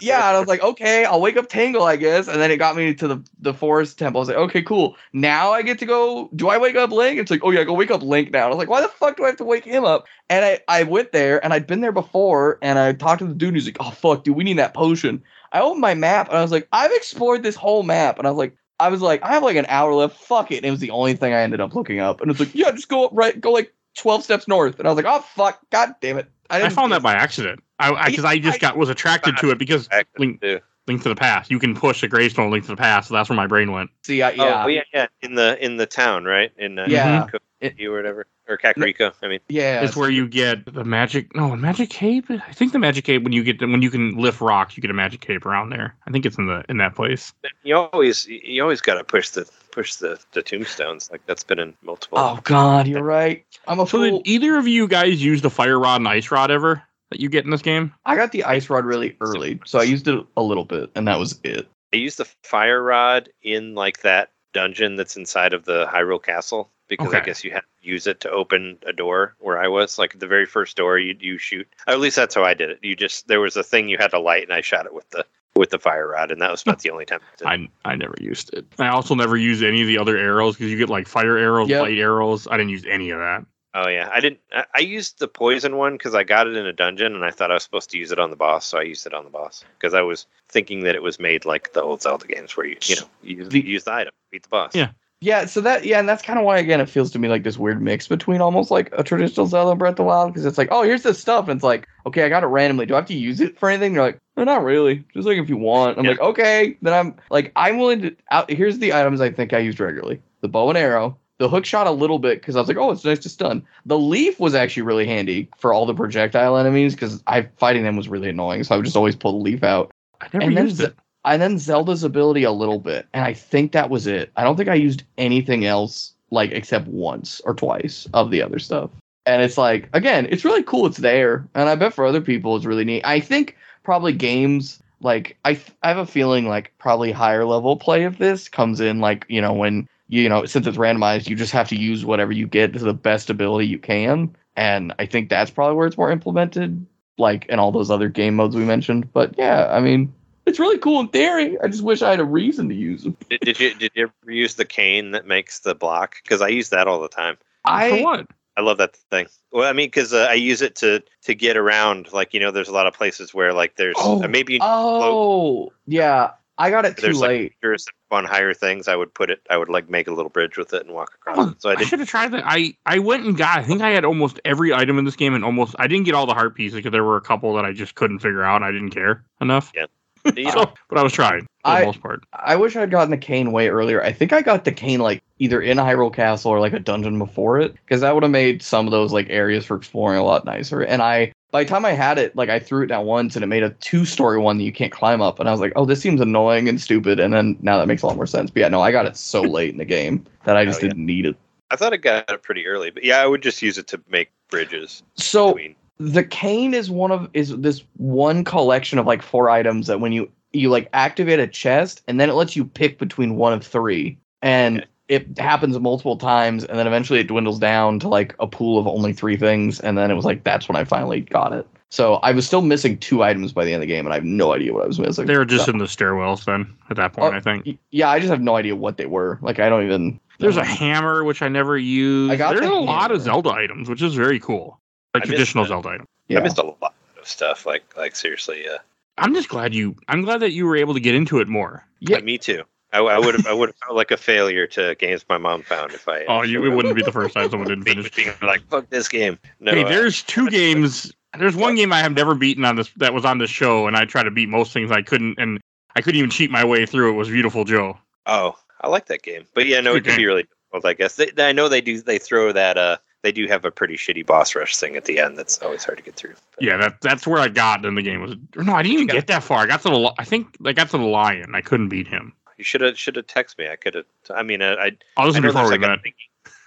yeah, and I was like, okay, I'll wake up Tangle, I guess. And then it got me to the forest temple. I was like, okay, cool. Now I get to go. Do I wake up Link? It's like, oh, yeah, go wake up Link now. And I was like, why the fuck do I have to wake him up? And I went there, and I'd been there before, and I talked to the dude, and he's like, oh, fuck, dude, we need that potion. I opened my map, and I was like, I've explored this whole map. And I was like, I have like an hour left. Fuck it. And it was the only thing I ended up looking up. And it's like, yeah, just go up right, go like 12 steps north. And I was like, oh, fuck, god damn it. I found that by accident. I was attracted to it because Link to the Past. You can push a gravestone Link to the Past, so that's where my brain went. See, in the town, right? In Kakariko or whatever, or Kakariko. I mean, yeah, it's where you get the magic. No, magic cape. I think the magic cape when you can lift rocks, you get a magic cape around there. I think it's in that place. You always got to push the tombstones, like that's been in multiple. Oh God, you're right. I'm a fool. Did either of you guys use the fire rod and ice rod ever? That you get in this game? I got the ice rod really early, so I used it a little bit, and that was it. I used the fire rod in like that dungeon that's inside of the Hyrule Castle, because I guess you had to use it to open a door where I was. Like the very first door, you shoot. At least that's how I did it. There was a thing you had to light, and I shot it with the fire rod, and that was about the only time I never used it. I also never used any of the other arrows, because you get like fire arrows, light arrows. I didn't use any of that. Oh, yeah. I didn't. I used the poison one because I got it in a dungeon and I thought I was supposed to use it on the boss. So I used it on the boss because I was thinking that it was made like the old Zelda games where you use the item, beat the boss. Yeah. Yeah. So and that's kind of why, again, it feels to me like this weird mix between almost like a traditional Zelda and Breath of the Wild, because it's like, oh, here's this stuff. And it's like, okay, I got it randomly. Do I have to use it for anything? You're like, no, not really. Just like if you want. I'm like, okay. Then I'm like, I'm willing to. Here's the items I think I used regularly: the bow and arrow. The hook shot a little bit because I was like, oh, it's nice to stun. The leaf was actually really handy for all the projectile enemies because fighting them was really annoying. So I would just always pull the leaf out. I never used it. And then Zelda's ability a little bit. And I think that was it. I don't think I used anything else, like, except once or twice of the other stuff. And it's like, again, it's really cool. It's there. And I bet for other people it's really neat. I think probably games... Like, I have a feeling like probably higher level play of this comes in like, you know, when, you know, since it's randomized, you just have to use whatever you get to the best ability you can. And I think that's probably where it's more implemented, like in all those other game modes we mentioned. But yeah, I mean, It's really cool in theory. I just wish I had a reason to use them. Did you ever use the cane that makes the block? Because I use that all the time. For what? I love that thing. Well, I mean, because I use it to get around. Like, you know, there's a lot of places where, like, there's... maybe. Oh, yeah. I got it too late. Like, on higher things, I would make a little bridge with it and walk across it. So I should have tried that. I went and got, I think I had almost every item in this game, and I didn't get all the heart pieces because there were a couple that I just couldn't figure out. And I didn't care enough. Yeah. But I was trying for the most part. I wish I'd gotten the cane way earlier. I think I got the cane like either in Hyrule Castle or like a dungeon before it, because that would have made some of those like areas for exploring a lot nicer. And by the time I had it, like I threw it down once and it made a 2-story one that you can't climb up. And I was like, oh, this seems annoying and stupid. And then now that makes a lot more sense. But yeah, no, I got it so late in the game that I just didn't need it. I thought I got it pretty early, but yeah, I would just use it to make bridges. So the cane is this one collection of like 4 items that when you like activate a chest and then it lets you pick between one of 3. And it happens multiple times, and then eventually it dwindles down to like a pool of only 3 things, and then it was like that's when I finally got it. So I was still missing 2 items by the end of the game, and I have no idea what I was missing. They were just in the stairwells then at that point, I think. Yeah, I just have no idea what they were. Like I don't even. There's a hammer which I never used. There's a lot of Zelda items, which is very cool. Like traditional Zelda items. Yeah. I missed a lot of stuff. Like seriously, yeah. I'm just glad that you were able to get into it more. Yeah, me too. I would have felt like a failure to Games My Mom Found if I... it wouldn't be the first time someone didn't finish being like, fuck this game. No, hey, there's 2 games. There's one game I have never beaten on this that was on this show, and I try to beat most things I couldn't, and I couldn't even cheat my way through. It was Beautiful Joe. Oh, I like that game. But yeah, no, it can be really difficult, I guess. I know they do. They throw that... they do have a pretty shitty boss rush thing at the end that's always hard to get through. But. Yeah, that's where I got in the game. No, I didn't even get that far. I got to the lion. I couldn't beat him. You should have texted me. I could have. I mean, I was looking forward to that.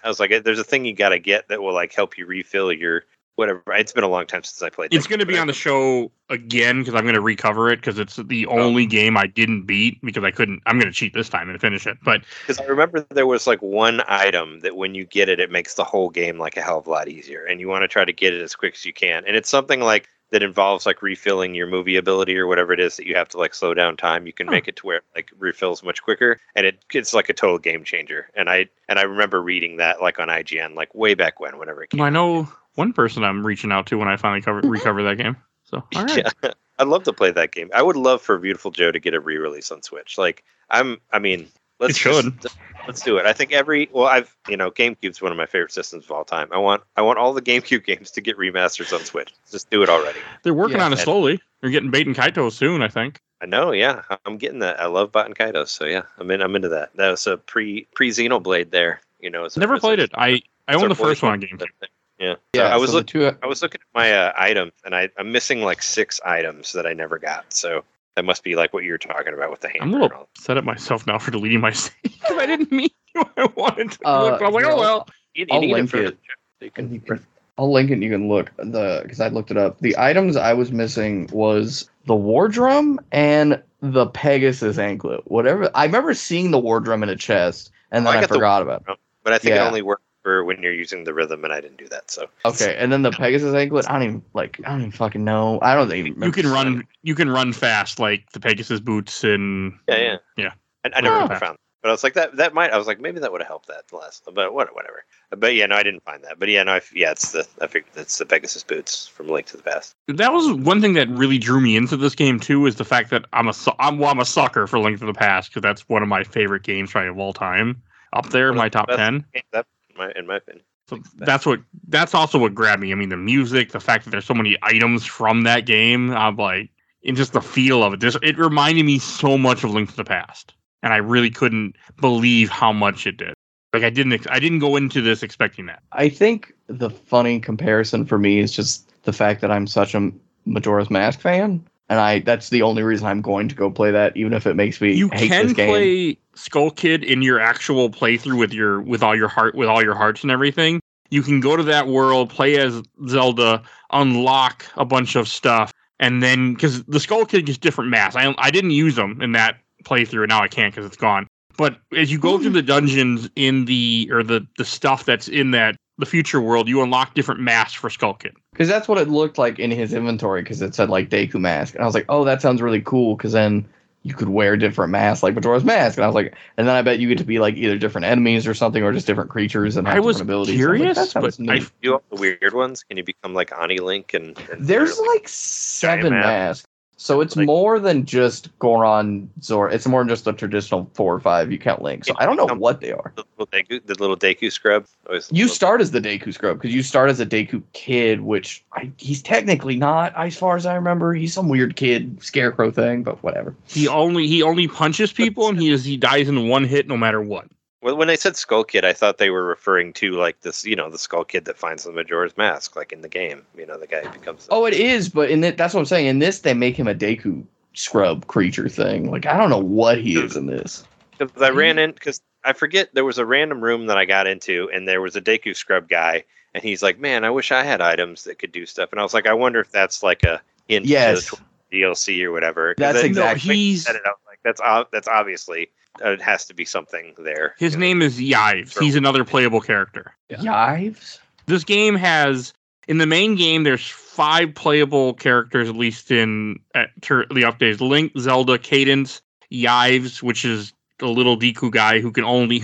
I was like, there's a thing you got to get that will like help you refill your whatever. It's been a long time since I played. It's going to be on the show again because I'm going to recover it because it's the only game I didn't beat because I couldn't. I'm going to cheat this time and finish it. But because I remember there was like one item that when you get it, it makes the whole game like a hell of a lot easier, and you want to try to get it as quick as you can. And it's something like. That involves like refilling your movie ability or whatever it is that you have to like slow down time. You can make it to where it like refills much quicker, and it's like a total game changer. And I remember reading that like on IGN like way back when, whenever it came. Well, I know one person I'm reaching out to when I finally recover that game. So all right, yeah. I'd love to play that game. I would love for Beautiful Joe to get a re-release on Switch. Like let's do it. I think GameCube's one of my favorite systems of all time. I want all the GameCube games to get remasters on Switch. Just do it already. They're working on it slowly. They're getting Baten Kaito soon, I think. I know, yeah. I'm getting that. I love Baten Kaito, so yeah, I'm into that. That was a pre Xenoblade there. You know, never played it. I own the first one on GameCube. Yeah. Yeah. So I was looking at my items, and I'm missing like 6 items that I never got. So. That must be like what you were talking about with the hammer. I'm a little upset at myself now for deleting my save because I didn't mean what I wanted to. But I'm like, oh well. I'll link it. I'll link it. And you can look because I looked it up. The items I was missing was the war drum and the Pegasus anklet. Whatever. I remember seeing the war drum in a chest, and then I forgot about it. But I think it only worked for when you're using the rhythm, and I didn't do that. So okay, and then the Pegasus anklet. I don't even fucking know. I don't even. Remember. You can run fast like the Pegasus boots and yeah. I never found that. But I was like that might. I was like maybe that would have helped that last. But whatever. But yeah, no, I didn't find that. But yeah, no, I figured it's the Pegasus boots from Link to the Past. That was one thing that really drew me into this game too is the fact that I'm a sucker for Link to the Past because that's one of my favorite games probably of all time. Up there, in my top 10. In my opinion. So that's also what grabbed me. I mean, the music, the fact that there's so many items from that game, I'm like, and just the feel of it. It reminded me so much of Link to the Past, and I really couldn't believe how much it did. Like, I didn't go into this expecting that. I think the funny comparison for me is just the fact that I'm such a Majora's Mask fan, and that's the only reason I'm going to go play that, even if it makes me hate this game. You can play Skull Kid in your actual playthrough with all your hearts and everything. You can go to that world, play as Zelda, unlock a bunch of stuff, and then because the Skull Kid gets different masks. I didn't use them in that playthrough, and now I can't because it's gone. But as you go through the dungeons in the stuff that's in that the future world, you unlock different masks for Skull Kid. Because that's what it looked like in his inventory, because it said, like, Deku Mask. And I was like, oh, that sounds really cool, because then you could wear different masks, like Majora's Mask. And I was like, and then I bet you get to be, like, either different enemies or something, or just different creatures and have different abilities. Curious, I was curious, but I feel all the weird ones. Can you become, like, Ani Link? And there's, like, 7 masks. So it's like, more than just Goron, Zora. It's more than just the traditional 4 or 5 you count Link. So I don't know what they are. The little Deku scrub. You start as the Deku scrub because you start as a Deku kid, which he's technically not, as far as I remember. He's some weird kid scarecrow thing, but whatever. He only punches people and he dies in one hit no matter what. Well, when I said Skull Kid, I thought they were referring to like this, you know, the Skull Kid that finds the Majora's Mask, like in the game. You know, the guy who becomes. Oh, it is, but that's what I'm saying. In this, they make him a Deku scrub creature thing. Like I don't know what he is in this. Because I ran in, because I forget there was a random room that I got into, and there was a Deku scrub guy, and he's like, "Man, I wish I had items that could do stuff." And I was like, "I wonder if that's like a hint to the DLC or whatever." That's exactly. He's set it up like that's obviously. It has to be something there. His name is Yives. He's another playable character. Yeah. Yives? This game has, in the main game, there's 5 playable characters, at least at the updates. Link, Zelda, Cadence, Yives, which is the little Deku guy who only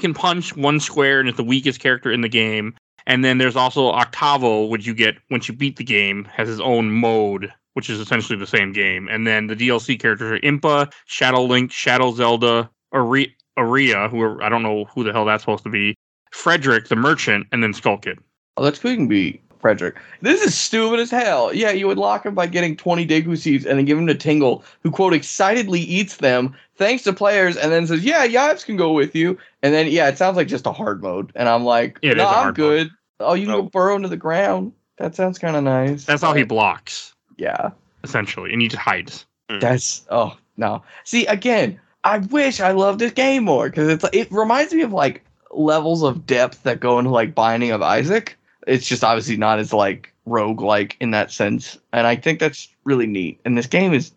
can punch one square and is the weakest character in the game. And then there's also Octavo, which you get once you beat the game, has his own mode, which is essentially the same game. And then the DLC characters are Impa, Shadow Link, Shadow Zelda, Aria, I don't know who the hell that's supposed to be, Frederick, the merchant, and then Skull Kid. Oh, that's who can be Frederick. This is stupid as hell. Yeah, you would lock him by getting 20 Deku seeds and then give him to Tingle, who, quote, excitedly eats them, thanks to players, and then says, yeah, Yives can go with you. And then, yeah, it sounds like just a hard mode. And I'm like, no, I'm good. Mode. Oh, you can go burrow into the ground. That sounds kind of nice. That's how he blocks. Yeah. Essentially. And he just hides. That's... Oh, no. See, again, I wish I loved this game more, because it reminds me of, like, levels of depth that go into, like, Binding of Isaac. It's just obviously not as, like, roguelike in that sense. And I think that's really neat. And this game is...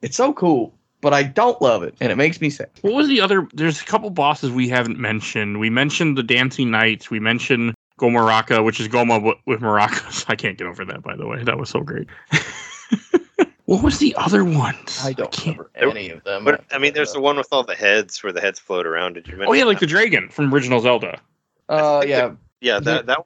it's so cool. But I don't love it. And it makes me sad. What was the other... There's a couple bosses we haven't mentioned. We mentioned the Dancing Knights. We mentioned... Gomoraka, which is Goma with maracas. I can't get over that, by the way. That was so great. What was the other one? I don't remember any of them. But I mean, there's the one with all the heads, where the heads float around. Did you remember? Oh yeah, like the dragon from original Zelda. Yeah. That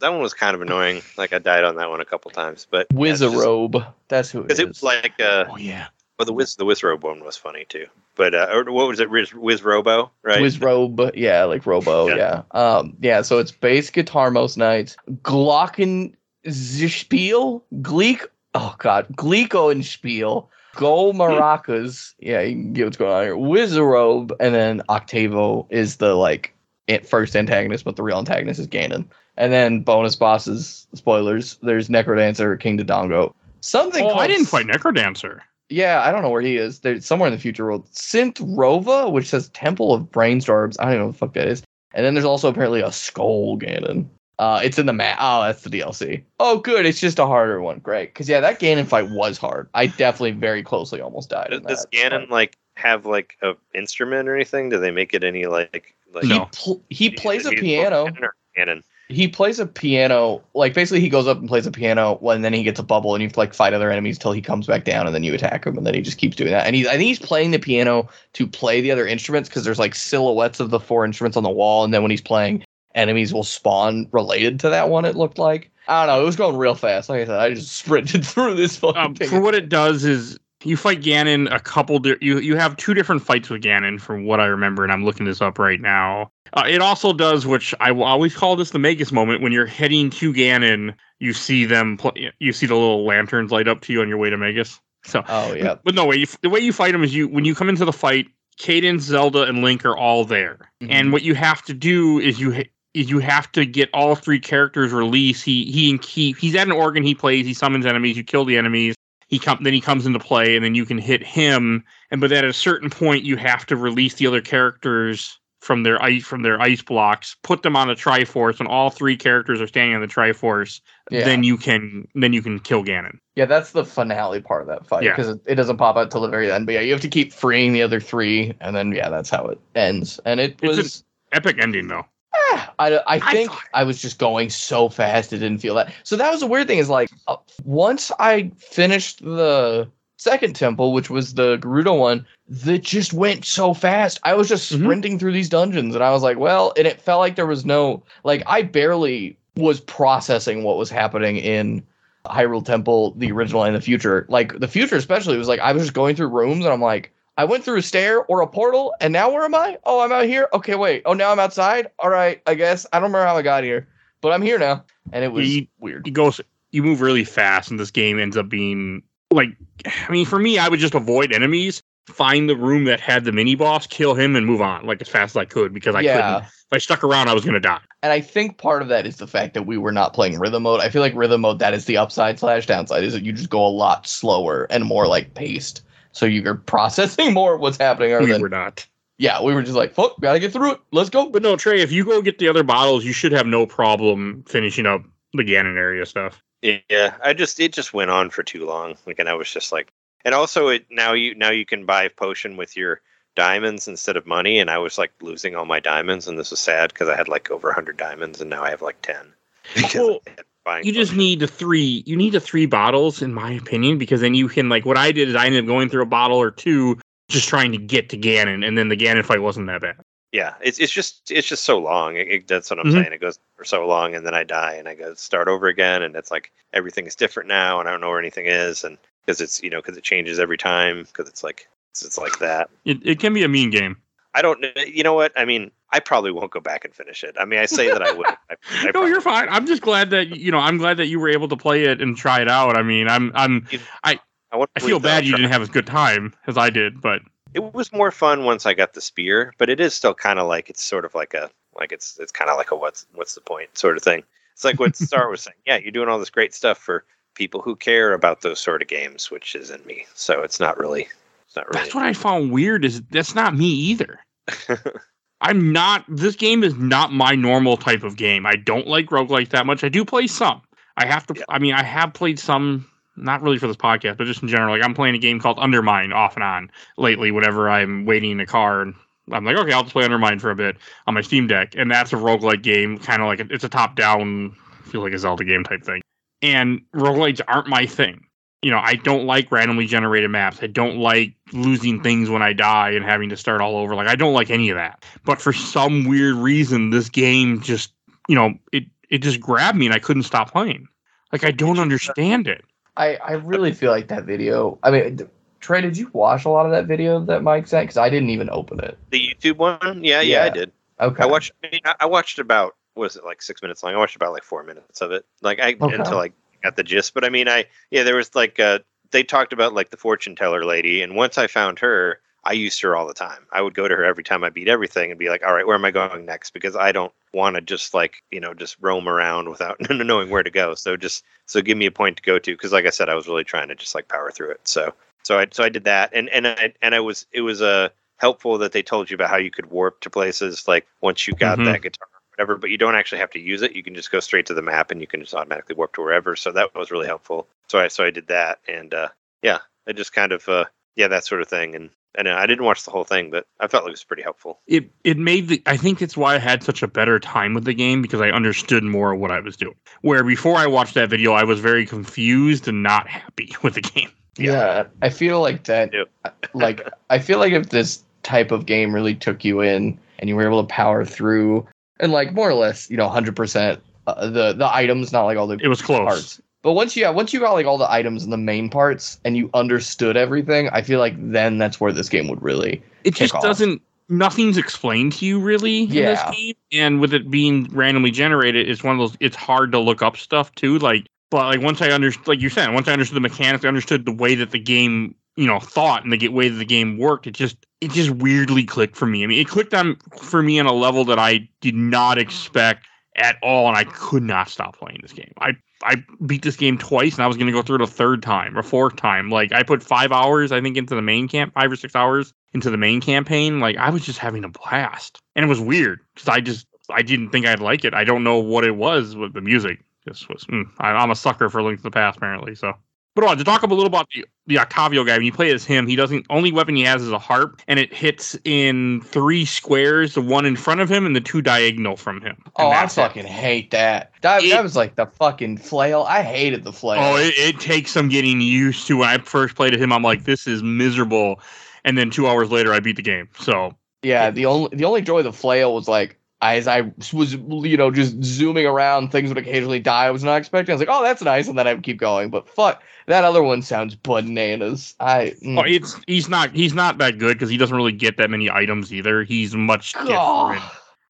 one was kind of annoying. Like I died on that one a couple times. But Wizrobe, that's who. Because it was like. Oh yeah. Well, the Wizrobe one was funny too. But what was it? Wizrobo, right? Wizrobe, yeah, like Robo, yeah. Yeah, so it's bass guitar most nights. Glockenspiel, Glockenspiel, Go Maracas. Yeah, you can get what's going on here. Wizrobe, and then Octavo is the like first antagonist, but the real antagonist is Ganon. And then bonus bosses, spoilers. There's Necrodancer, King Dodongo. Something. I didn't play Necrodancer. Yeah, I don't know where he is. There's somewhere in the future world. Synth-Rova, which says Temple of Brainstorms. I don't even know what the fuck that is. And then there's also apparently a Skull Ganon. It's in the map. Oh, that's the DLC. Oh, good. It's just a harder one. Great. Because, yeah, that Ganon fight was hard. I definitely very closely almost died in that. Does Ganon, have, an instrument or anything? Do they make it any, No. He plays a piano. Ganon. He plays a piano, basically he goes up and plays a piano, and then he gets a bubble, and you have to, fight other enemies till he comes back down, and then you attack him, and then he just keeps doing that. And I think he's playing the piano to play the other instruments, because there's, silhouettes of the 4 instruments on the wall, and then when he's playing, enemies will spawn related to that one, it looked like. I don't know, it was going real fast. Like I said, I just sprinted through this fucking thing. For what it does is, you fight Ganon you have 2 different fights with Ganon, from what I remember, and I'm looking this up right now. It also does, which I will always call this the Magus moment. When you're heading to Ganon, you see them. You see the little lanterns light up to you on your way to Magus. So, but no way. The way you fight them is when you come into the fight, Cadence, Zelda, and Link are all there. Mm-hmm. And what you have to do is you have to get all 3 characters released. He's at an organ. He plays. He summons enemies. You kill the enemies. Then he comes into play, and then you can hit him. But at a certain point, you have to release the other characters from their ice blocks, put them on a Triforce, and all 3 characters are standing on the Triforce. Yeah. Then you can kill Ganon. Yeah, that's the finale part of that fight, because it doesn't pop out till the very end. But yeah, you have to keep freeing the other 3, and then that's how it ends. And it's an epic ending, though. Yeah, I think I was just going so fast it didn't feel that. So that was the weird thing is like once I finished the second temple, which was the Gerudo one, that just went so fast. I was just sprinting through these dungeons and I was like, well, and it felt like there was no, like I barely was processing what was happening in Hyrule Temple, the original and the future. Like the future especially was like I was just going through rooms and I'm like, I went through a stair or a portal, and now where am I? Oh, I'm out here. Okay, wait. Oh, now I'm outside. All right, I guess. I don't remember how I got here, but I'm here now. And it was weird. You move really fast, and this game ends up being like, I mean, for me, I would just avoid enemies, find the room that had the mini boss, kill him, and move on like as fast as I could because I couldn't. If I stuck around, I was going to die. And I think part of that is the fact that we were not playing rhythm mode. I feel like rhythm mode, that is the upside / downside, is that you just go a lot slower and more like paced. So you're processing more of what's happening. We were not. Yeah, we were just like, fuck, gotta get through it. Let's go. But no, Trey, if you go get the other bottles, you should have no problem finishing up the Ganon area stuff. Yeah, it just went on for too long. Like, and I was just like, and also now you can buy a potion with your diamonds instead of money. And I was like losing all my diamonds, and this was sad because I had like over 100 diamonds, and now I have like 10. Well, you just need the three bottles, in my opinion, because then you can, like, what I did is I ended up going through a bottle or two just trying to get to Ganon, and then the Ganon fight wasn't that bad. Yeah, it's just so long. That's what I'm saying. It goes for so long, and then I die, and I go start over again, and it's like everything is different now, and I don't know where anything is, and because it's, you know, because it changes every time, because it's like that. It can be a mean game. I don't know. You know what? I mean, I probably won't go back and finish it. I mean, I say that I would. No, you're fine. I'm just glad that, you know, I'm glad that you were able to play it and try it out. I mean, I feel bad you didn't have as good time as I did, but it was more fun once I got the spear, but it is still kind of like, it's sort of like a, like it's kind of like a what's the point sort of thing. It's like what Star was saying. Yeah. You're doing all this great stuff for people who care about those sort of games, which isn't me. So it's not really. That's what I found weird, is that's not me either. This game is not my normal type of game. I don't like roguelike that much. I do play some. I have played some, not really for this podcast, but just in general. Like, I'm playing a game called Undermine off and on lately, whenever I'm waiting in a car, and I'm like, okay, I'll just play Undermine for a bit on my Steam Deck. And that's a roguelike game, kind of like it's a top-down, feel like a Zelda game type thing. And roguelikes aren't my thing. You know, I don't like randomly generated maps. I don't like losing things when I die and having to start all over. Like, I don't like any of that. But for some weird reason, this game just, you know, it just grabbed me and I couldn't stop playing. Like, I don't understand it. I really feel like that video. I mean, Trey, did you watch a lot of that video that Mike sent? Because I didn't even open it. The YouTube one? Yeah, I did. Okay. I watched about, was it like 6 minutes long? I watched about like 4 minutes of it. Like, until like, got the gist, but I mean, there was like they talked about like the fortune teller lady, and once I found her, I used her all the time. I would go to her every time I beat everything and be like, all right, where am I going next? Because I don't want to just like, you know, just roam around without knowing where to go. So give me a point to go to, because like I said, I was really trying to just like power through it. So I did that, and it was helpful that they told you about how you could warp to places like once you got that guitar. Whatever, but you don't actually have to use it. You can just go straight to the map, and you can just automatically warp to wherever. So that was really helpful. So I did that, and I just kind of that sort of thing. And I didn't watch the whole thing, but I felt like it was pretty helpful. I think that's why I had such a better time with the game, because I understood more of what I was doing. Where before I watched that video, I was very confused and not happy with the game. Yeah I feel like that. Like, I feel like if this type of game really took you in, and you were able to power through. And like more or less, you know, 100% the items, not like all the parts. It was close. But once you got like all the items and the main parts, and you understood everything, I feel like then that's where this game would really. It just doesn't. Nothing's explained to you really in this game, and with it being randomly generated, it's one of those. It's hard to look up stuff too. Like, but like once I understood, like you said, once I understood the mechanics, I understood the way that the game, you know, thought and the way that the game worked. It just weirdly clicked for me. I mean, it clicked on for me on a level that I did not expect at all, and I could not stop playing this game. I beat this game twice, and I was going to go through it a third time or fourth time. Like, I put 5 hours, I think, into the 5 or 6 hours into the main campaign. Like, I was just having a blast, and it was weird because I didn't think I'd like it. I don't know what it was with the music. This was I'm a sucker for Link to the Past, apparently. So But on to talk a little about the Octavio guy. When you play as him, he doesn't. Only weapon he has is a harp, and it hits in three squares: the one in front of him and the two diagonal from him. Oh, I fucking hate that. That was like the fucking flail. I hated the flail. Oh, it takes some getting used to. When I first played him, I'm like, this is miserable. And then 2 hours later, I beat the game. So yeah, the only joy of the flail was like, as I was, just zooming around, things would occasionally die. I was not expecting. I was like, oh, that's nice. And then I would keep going. But fuck, that other one sounds bananas. Oh, he's not that good because he doesn't really get that many items either. He's much different.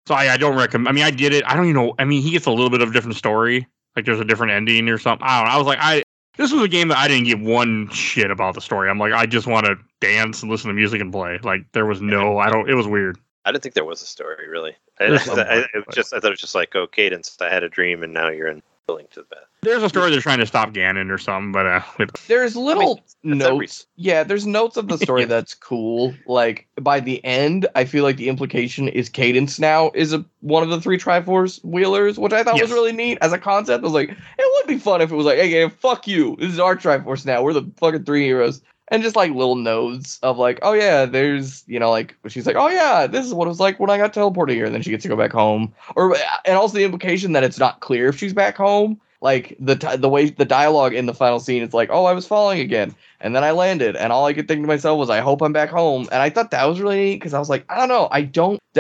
So I don't recommend. I mean, I did it. I don't even know. I mean, he gets a little bit of a different story. Like there's a different ending or something. I don't know. I was like, this was a game that I didn't give one shit about the story. I'm like, I just want to dance and listen to music and play. Like there was it was weird. I didn't think there was a story, really. I thought it was just like, oh, Cadence, I had a dream, and now you're in Link to the Past. There's a story they're trying to stop Ganon or something, but... there's little notes. Yeah, there's notes of the story that's cool. Like, by the end, I feel like the implication is Cadence now is one of the three Triforce Wheelers, which I thought was really neat as a concept. I was like, it would be fun if it was like, hey, fuck you. This is our Triforce now. We're the fucking three heroes. And just, like, little nodes of, like, oh, yeah, there's, like, she's like, oh, yeah, this is what it was like when I got teleported here. And then she gets to go back home. And also the implication that it's not clear if she's back home. Like, the way the dialogue in the final scene is like, oh, I was falling again. And then I landed. And all I could think to myself was, I hope I'm back home. And I thought that was really neat because I was like, I don't know.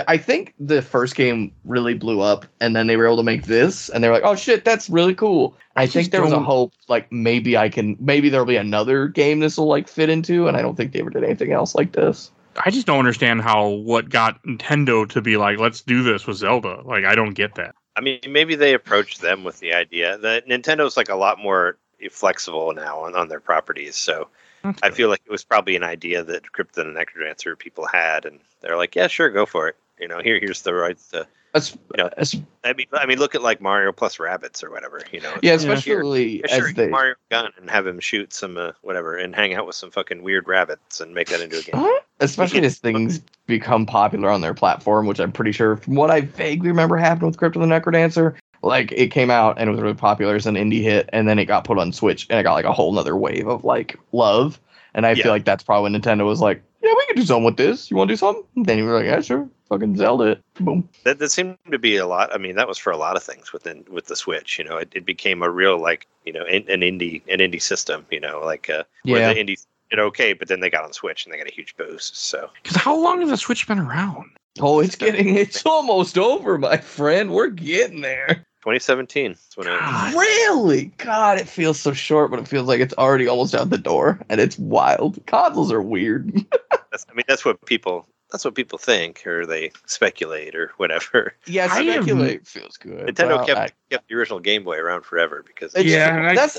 I think the first game really blew up. And then they were able to make this. And they were like, oh, shit, that's really cool. I think there was a hope, like, maybe there'll be another game this will, like, fit into, and I don't think they ever did anything else like this. I just don't understand what got Nintendo to be like, let's do this with Zelda. Like, I don't get that. I mean, maybe they approached them with the idea that Nintendo's, like, a lot more flexible now on their properties, so okay. I feel like it was probably an idea that Crypt of the Necrodancer people had, and they're like, yeah, sure, go for it. Here's the rights to... I mean, look at like Mario plus rabbits or whatever. Yeah, especially get Mario gun and have him shoot some whatever and hang out with some fucking weird rabbits and make that into a game. Especially as things become popular on their platform, which I'm pretty sure from what I vaguely remember happened with Crypt of the Necrodancer. Like it came out and it was really popular as an indie hit, and then it got put on Switch and it got like a whole nother wave of like love. And I feel like that's probably when Nintendo was like, yeah, we can do something with this. You want to do something? And then you were like, yeah, sure. Fucking Zelda. Boom. That seemed to be a lot. I mean, that was for a lot of things with the Switch. It became a real like an indie system. Where the indies did okay, but then they got on Switch and they got a huge boost. So because how long has the Switch been around? Oh, it's almost over, my friend. We're getting there. 2017. Really? God, it feels so short, but it feels like it's already almost out the door, and it's wild. Consoles are weird. That's what people think, or they speculate, or whatever. Yeah, speculate feels good. Nintendo kept the original Game Boy around forever because I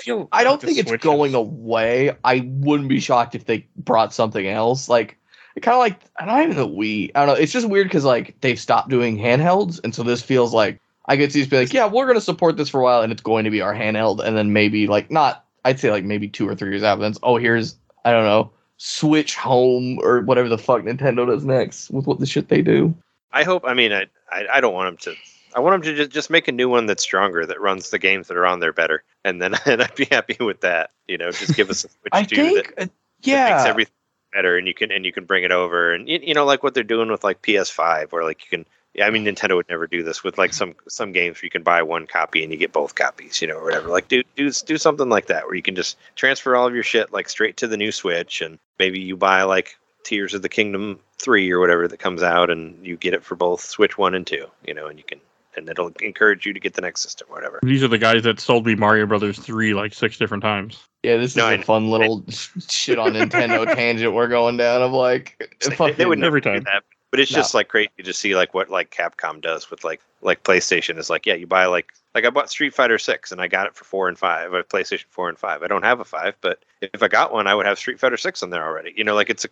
don't think it's going away. I wouldn't be shocked if they brought something else. Like it kind of like I don't even know Wii. I don't know. It's just weird because like they've stopped doing handhelds, and so this feels like I could see this be like, yeah, we're going to support this for a while, and it's going to be our handheld, and then maybe like not. I'd say like maybe 2 or 3 years out, then here's I don't know. Switch home or whatever the fuck Nintendo does next with what the shit they do. I hope. I mean, I don't want them to. I want them to just make a new one that's stronger that runs the games that are on there better, and I'd be happy with that. Just give us a Switch that makes everything better, and you can bring it over, and like what they're doing with like PS5, where like you can. I mean, Nintendo would never do this with like some games where you can buy one copy and you get both copies, or whatever. Like, do something like that where you can just transfer all of your shit like straight to the new Switch, and maybe you buy like Tears of the Kingdom 3 or whatever that comes out, and you get it for both Switch 1 and 2, and you can. And it'll encourage you to get the next system or whatever. These are the guys that sold me Mario Brothers 3 like 6 different times. Yeah, this is a fun little shit on Nintendo tangent we're going down of like... They would never do that. But it's just like crazy to see like what like Capcom does with like PlayStation is like, yeah, you buy like I bought Street Fighter 6 and I got it for 4 and 5. I have PlayStation 4 and 5. I don't have a 5, but if I got one, I would have Street Fighter 6 on there already. Like it's a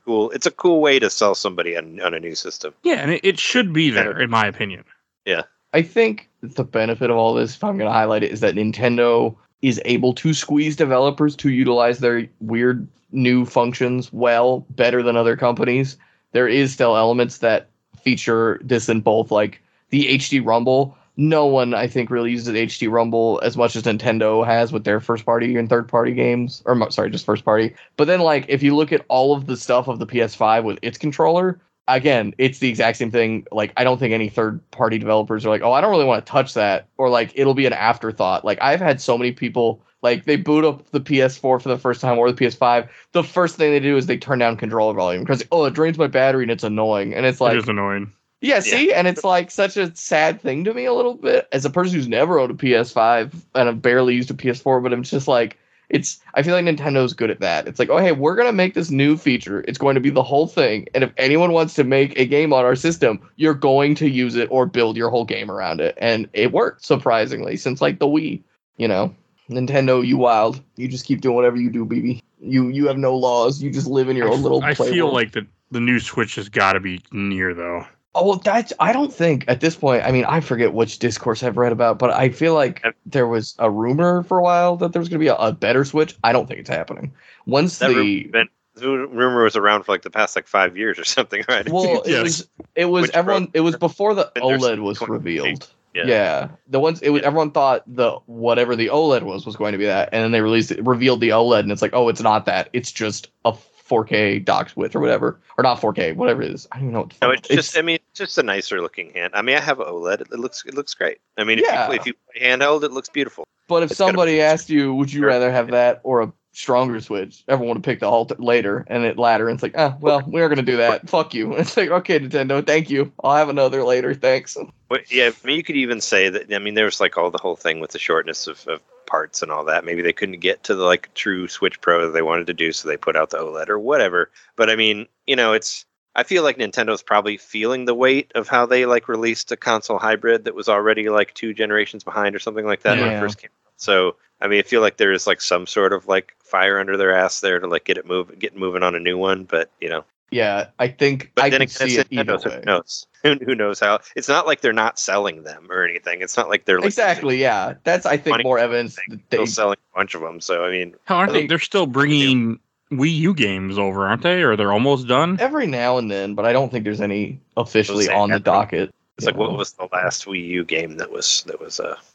cool way to sell somebody on a new system. Yeah, and it should be there in my opinion. Yeah, I think the benefit of all this, if I'm going to highlight it, is that Nintendo is able to squeeze developers to utilize their weird new functions better than other companies. There is still elements that feature this in both, like, the HD Rumble. no one, I think, really uses HD Rumble as much as Nintendo has with their first-party and third-party games. Or, sorry, just first-party. But then, like, if you look at all of the stuff of the PS5 with its controller, again, it's the exact same thing. Like, I don't think any third-party developers are like, oh, I don't really want to touch that. Or, like, it'll be an afterthought. Like, I've had so many people, like, they boot up the PS4 for the first time or the PS5. The first thing they do is they turn down controller volume because, oh, it drains my battery and it's annoying. And it's like... It is annoying. Yeah, see? Yeah. And it's, like, such a sad thing to me a little bit. As a person who's never owned a PS5 and I've barely used a PS4, but I'm just, like... I feel like Nintendo's good at that. It's like, oh, hey, we're going to make this new feature. It's going to be the whole thing. And if anyone wants to make a game on our system, you're going to use it or build your whole game around it. And it worked, surprisingly, since, like, the Wii. You know, Nintendo, you wild. You just keep doing whatever you do, BB. You have no laws. You just live in your own little playroom. I feel like the new Switch has got to be near, though. Oh, well, I don't think at this point, I mean, I forget which discourse I've read about, but I feel like there was a rumor for a while that there was going to be a better Switch. I don't think it's happening. Once the rumor was around for like the past like 5 years or something, right? Well, it was before the OLED was revealed. Yeah. Everyone thought whatever the OLED was going to be that, and then they revealed the OLED and it's like, oh, it's not that. It's just a 4K docked width or whatever, or not 4K, whatever it is. I don't even know what the fuck. No, it's just a nicer looking hand. I mean, I have an OLED. It looks great. I mean, if you play handheld, it looks beautiful. But if somebody asked you, would you rather have that or a stronger Switch? Everyone would pick the later and it latter. And it's like, ah, well, we're going to do that. Fuck you. And it's like, okay, Nintendo, thank you. I'll have another later. Thanks. Well, yeah, I mean, you could even say that. I mean, there was like all the whole thing with the shortness of parts and all that. Maybe they couldn't get to the like true Switch Pro that they wanted to do, so they put out the OLED or whatever. But I mean, you know, I feel like Nintendo's probably feeling the weight of how they like released a console hybrid that was already like 2 generations behind or something like that when it first came out. So I mean, I feel like there is like some sort of like fire under their ass there to like get it moving on a new one. But you know, yeah, I think. But I then can see it either way. Who knows how? It's not like they're not selling them or anything. It's not like they're like, exactly. Yeah, that's I think more evidence that they're selling a bunch of them. So I mean, they're still bringing Wii U games over, aren't they? Or they're almost done every now and then. But I don't think there's any officially on the docket. It's like what was the last Wii U game that was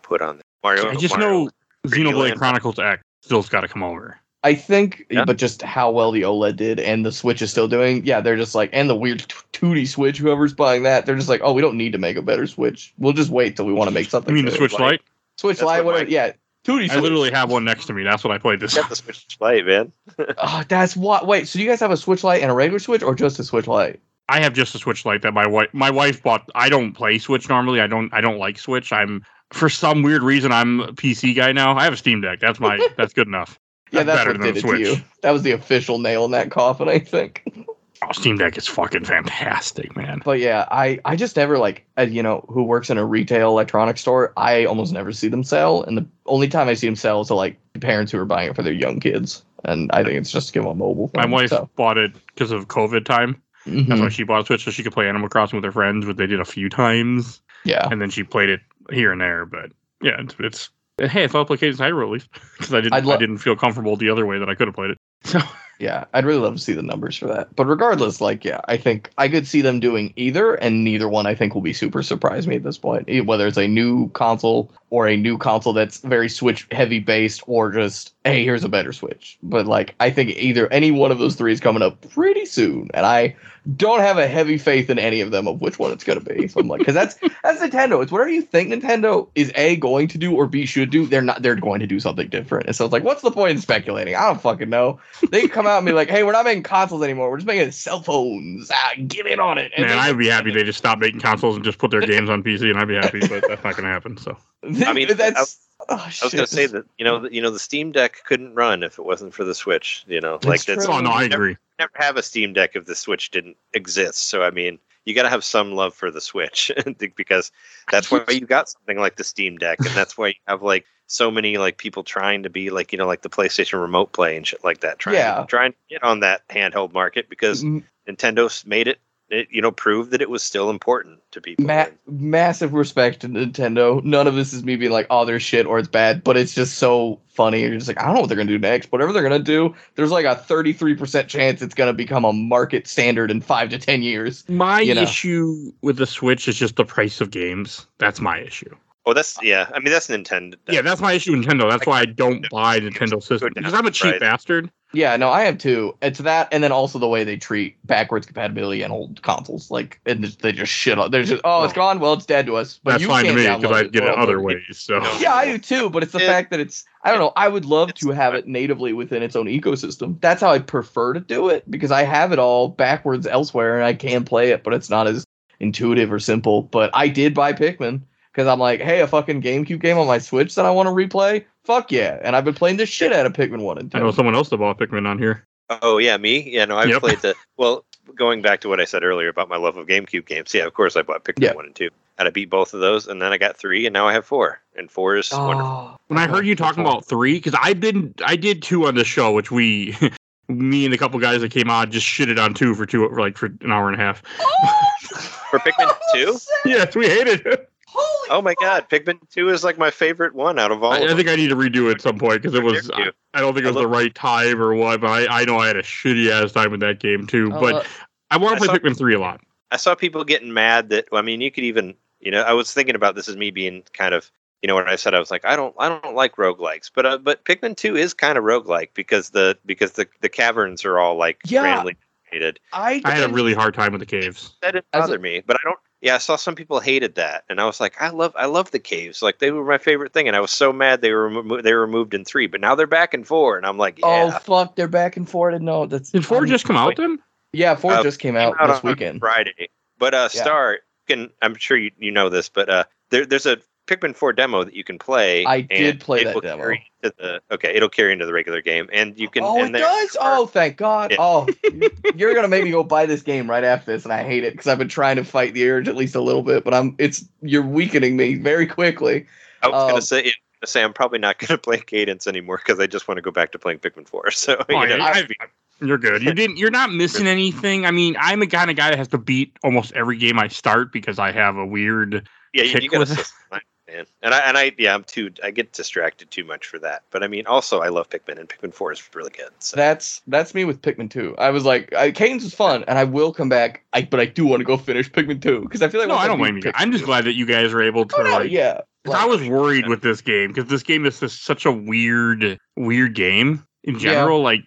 put on there? Mario. I just know Xenoblade Chronicles X still's got to come over. I think, but just how well the OLED did and the Switch is still doing, yeah, they're just like, and the weird 2D Switch, whoever's buying that, they're just like, oh, we don't need to make a better Switch. We'll just wait till we want to make something. You mean the Switch Lite? Switch Lite, whatever, yeah. 2D Switch. I literally have one next to me. That's what I played this. You got the Switch Lite, man. Oh, that's what. Wait, so do you guys have a Switch Lite and a regular Switch or just a Switch Lite? I have just a Switch Lite that my wife bought. I don't play Switch normally. I don't like Switch. For some weird reason, I'm a PC guy now. I have a Steam Deck. That's good enough. Yeah, that's what did it to you. That was the official nail in that coffin, I think. Oh, Steam Deck is fucking fantastic, man. But yeah, I just never, like, you know, who works in a retail electronics store, I almost never see them sell. And the only time I see them sell is to, like, parents who are buying it for their young kids. And I think it's just to give them a mobile phone. My wife bought it because of COVID time. Mm-hmm. That's why she bought a Switch, so she could play Animal Crossing with her friends, which they did a few times. Yeah. And then she played it here and there. But yeah, it's hey, it's all Cadence of Hyrule, at least, because I didn't feel comfortable the other way that I could have played it. So yeah, I'd really love to see the numbers for that. But regardless, like, yeah, I think I could see them doing either, and neither one I think will be super surprised me at this point. Whether it's a new console or a new console that's very Switch heavy based, or just hey, here's a better Switch. But like, I think either any one of those three is coming up pretty soon, and I don't have a heavy faith in any of them of which one it's going to be. So I'm like, because that's Nintendo. It's whatever you think Nintendo is A, going to do, or B, should do. They're not. They're going to do something different. And so it's like, what's the point in speculating? I don't fucking know. They come out and be like, hey, we're not making consoles anymore. We're just making cell phones. Get in on it. And man, I'd be happy they just stopped making consoles and just put their games on PC, and I'd be happy. But that's not going to happen. So I mean, that's. I was going to say that you know the Steam Deck couldn't run if it wasn't for the Switch. You know, that's like that's. Oh no, I agree. Never have a Steam Deck if the Switch didn't exist. So I mean, you got to have some love for the Switch because that's why you got something like the Steam Deck, and that's why you have like so many like people trying to be like, you know, like the PlayStation Remote Play and shit like that, trying to get on that handheld market because Nintendo made it. It, you know, proved that it was still important to people. Massive respect to Nintendo. None of this is me being like, oh, they're shit or it's bad, but it's just so funny. You're just like, I don't know what they're going to do next. Whatever they're going to do, there's like a 33% chance it's going to become a market standard in 5 to 10 years. My issue with the Switch is just the price of games. That's my issue. Oh, that's, yeah. I mean, that's Nintendo. Yeah, that's my issue with Nintendo. That's why I don't buy Nintendo systems, because I'm a cheap bastard. Yeah, no, I am too. It's that, and then also the way they treat backwards compatibility and old consoles. Like, and they just shit on. They're just, oh, it's gone. Well, it's dead to us. But that's you fine can't to me, because I get it other ways. So. Yeah, I do too. But it's the fact that it's, I don't know. I would love to have it natively within its own ecosystem. That's how I prefer to do it, because I have it all backwards elsewhere, and I can play it, but it's not as intuitive or simple. But I did buy Pikmin. Because I'm like, hey, a fucking GameCube game on my Switch that I want to replay? Fuck yeah. And I've been playing the shit out of Pikmin 1 and 2. I know someone else that bought Pikmin on here. Oh, yeah, me? Yeah, no, I've played the... Well, going back to what I said earlier about my love of GameCube games, yeah, of course I bought Pikmin 1 and 2. And I beat both of those, and then I got 3, and now I have 4. And 4 is wonderful. When I heard you talking about 3, because I did 2 on this show, which we... me and a couple guys that came on just shitted on 2 for an hour and a half. For Pikmin 2? Yes, we hated it. Holy God, Pikmin 2 is like my favorite one out of all of them. I think I need to redo it at some point, because it was, I don't think it was the right time or what, but I know I had a shitty-ass time with that game, too. But I want to play Pikmin 3 a lot. I saw people getting mad that, I mean, you could even, you know, I was thinking about this as me being kind of, you know, when I said I was like, I don't like roguelikes, but Pikmin 2 is kind of roguelike, because the caverns are all, like, randomly created. I had a really hard time with the caves. That didn't bother me, but I don't. Yeah, I saw some people hated that, and I was like, I love the caves. Like, they were my favorite thing, and I was so mad they were removed in 3, but now they're back in 4, and I'm like, yeah. Oh, fuck, they're back in 4, and no, that's... Did 4 just come out, then? Yeah, 4 just came out this weekend. Friday. But, Star, and I'm sure you know this, but there's a Pikmin 4 demo that you can play. I did play that demo. It'll carry into the regular game, and you can... Oh, and it does? Oh, thank God. Yeah. Oh, you're going to make me go buy this game right after this, and I hate it, because I've been trying to fight the urge at least a little bit, but you're weakening me very quickly. I was going to say I'm probably not going to play Cadence anymore, because I just want to go back to playing Pikmin 4, so... You're good. You're not missing anything. I mean, I'm the kind of guy that has to beat almost every game I start, because I have a weird... Yeah, you got to... Man. And I I'm too. I get distracted too much for that. But I mean, also I love Pikmin, and Pikmin 4 is really good. So. That's me with Pikmin 2. I was like, Cadence was fun, and I will come back. But I do want to go finish Pikmin 2, because I feel like I don't blame you. I'm just glad that you guys were able to. I was worried with this game, because this game is just such a weird game in general. Yeah. Like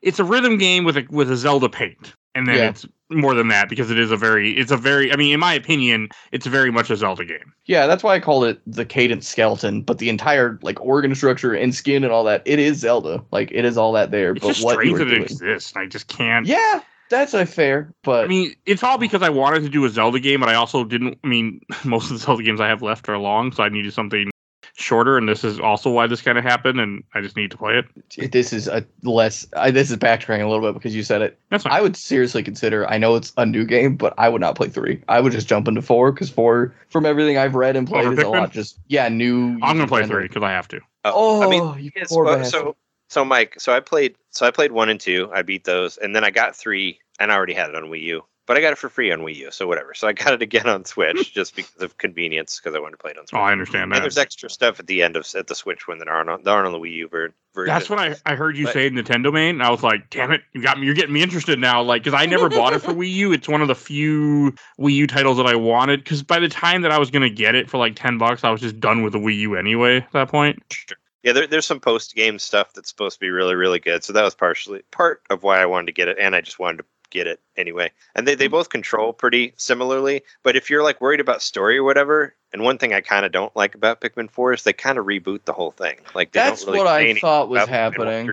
it's a rhythm game with a Zelda paint, and then it's. More than that, because it's a very, I mean, in my opinion, it's very much a Zelda game. Yeah, that's why I call it the Cadence skeleton, but the entire, like, organ structure and skin and all that, it is Zelda. Like, it is all that there. It's just strange that it exists, and I just can't... Yeah, that's unfair, but... I mean, it's all because I wanted to do a Zelda game, but I also didn't... I mean, most of the Zelda games I have left are long, so I needed something shorter, and this is also why this kind of happened, and I just need to play it. This is backtracking a little bit, because you said it. That's fine. I would seriously consider, I know it's a new game, but I would not play 3. I would just jump into 4, because 4, from everything I've read and played, is a lot just, new. I'm going to play 3, because I have to. I mean, yes, I played 1 and 2, I beat those, and then I got 3, and I already had it on Wii U. But I got it for free on Wii U, so whatever. So I got it again on Switch, just because of convenience, because I wanted to play it on Switch. Oh, I understand that. And there's extra stuff at the end at the Switch when there aren't on the Wii U version. That's what I heard you say, Nintendo Main, and I was like, damn it, you're getting me interested now, like, because I never bought it for Wii U. It's one of the few Wii U titles that I wanted, because by the time that I was going to get it for like $10, I was just done with the Wii U anyway at that point. Sure. Yeah, there's some post-game stuff that's supposed to be really, really good, so that was part of why I wanted to get it, and I just wanted to get it anyway, and they both control pretty similarly, but if you're like worried about story or whatever, and one thing I kind of don't like about Pikmin 4 is they kind of reboot the whole thing, like they that's don't really what I thought was happening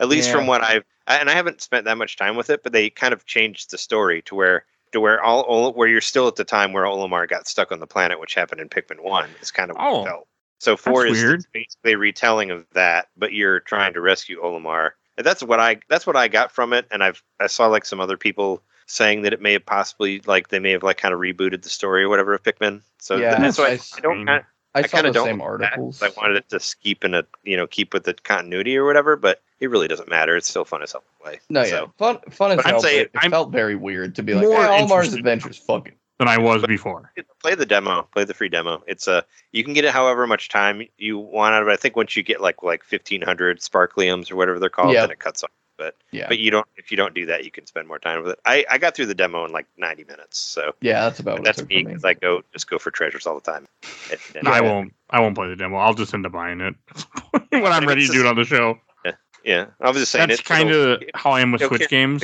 at least from what I've and I haven't spent that much time with it, but they kind of changed the story to where where you're still at the time where Olimar got stuck on the planet, which happened in Pikmin 1 is kind of what it felt. So 4 is basically a retelling of that, but you're trying to rescue Olimar. That's what I got from it, and I saw like some other people saying that it may have possibly like they may have like kind of rebooted the story or whatever of Pikmin. So that's why I don't same articles. I wanted it to keep in a keep with the continuity or whatever, but it really doesn't matter. It's still fun as hell to play. No, so, fun as hell. It felt very weird to be like Olimar's Adventures, fucking. Than I was before. Play the free demo. It's you can get it however much time you want out of it. I think once you get like 1,500 sparkliums or whatever they're called, then it cuts off. but yeah. But you don't, if you don't do that, you can spend more time with it. I got through the demo in like 90 minutes, so yeah, that's about what that's me, because I go for treasures all the time. And I won't play the demo. I'll just end up buying it when I'm ready to do it on the show. Yeah, I was just saying that's kind of how I am with Switch games.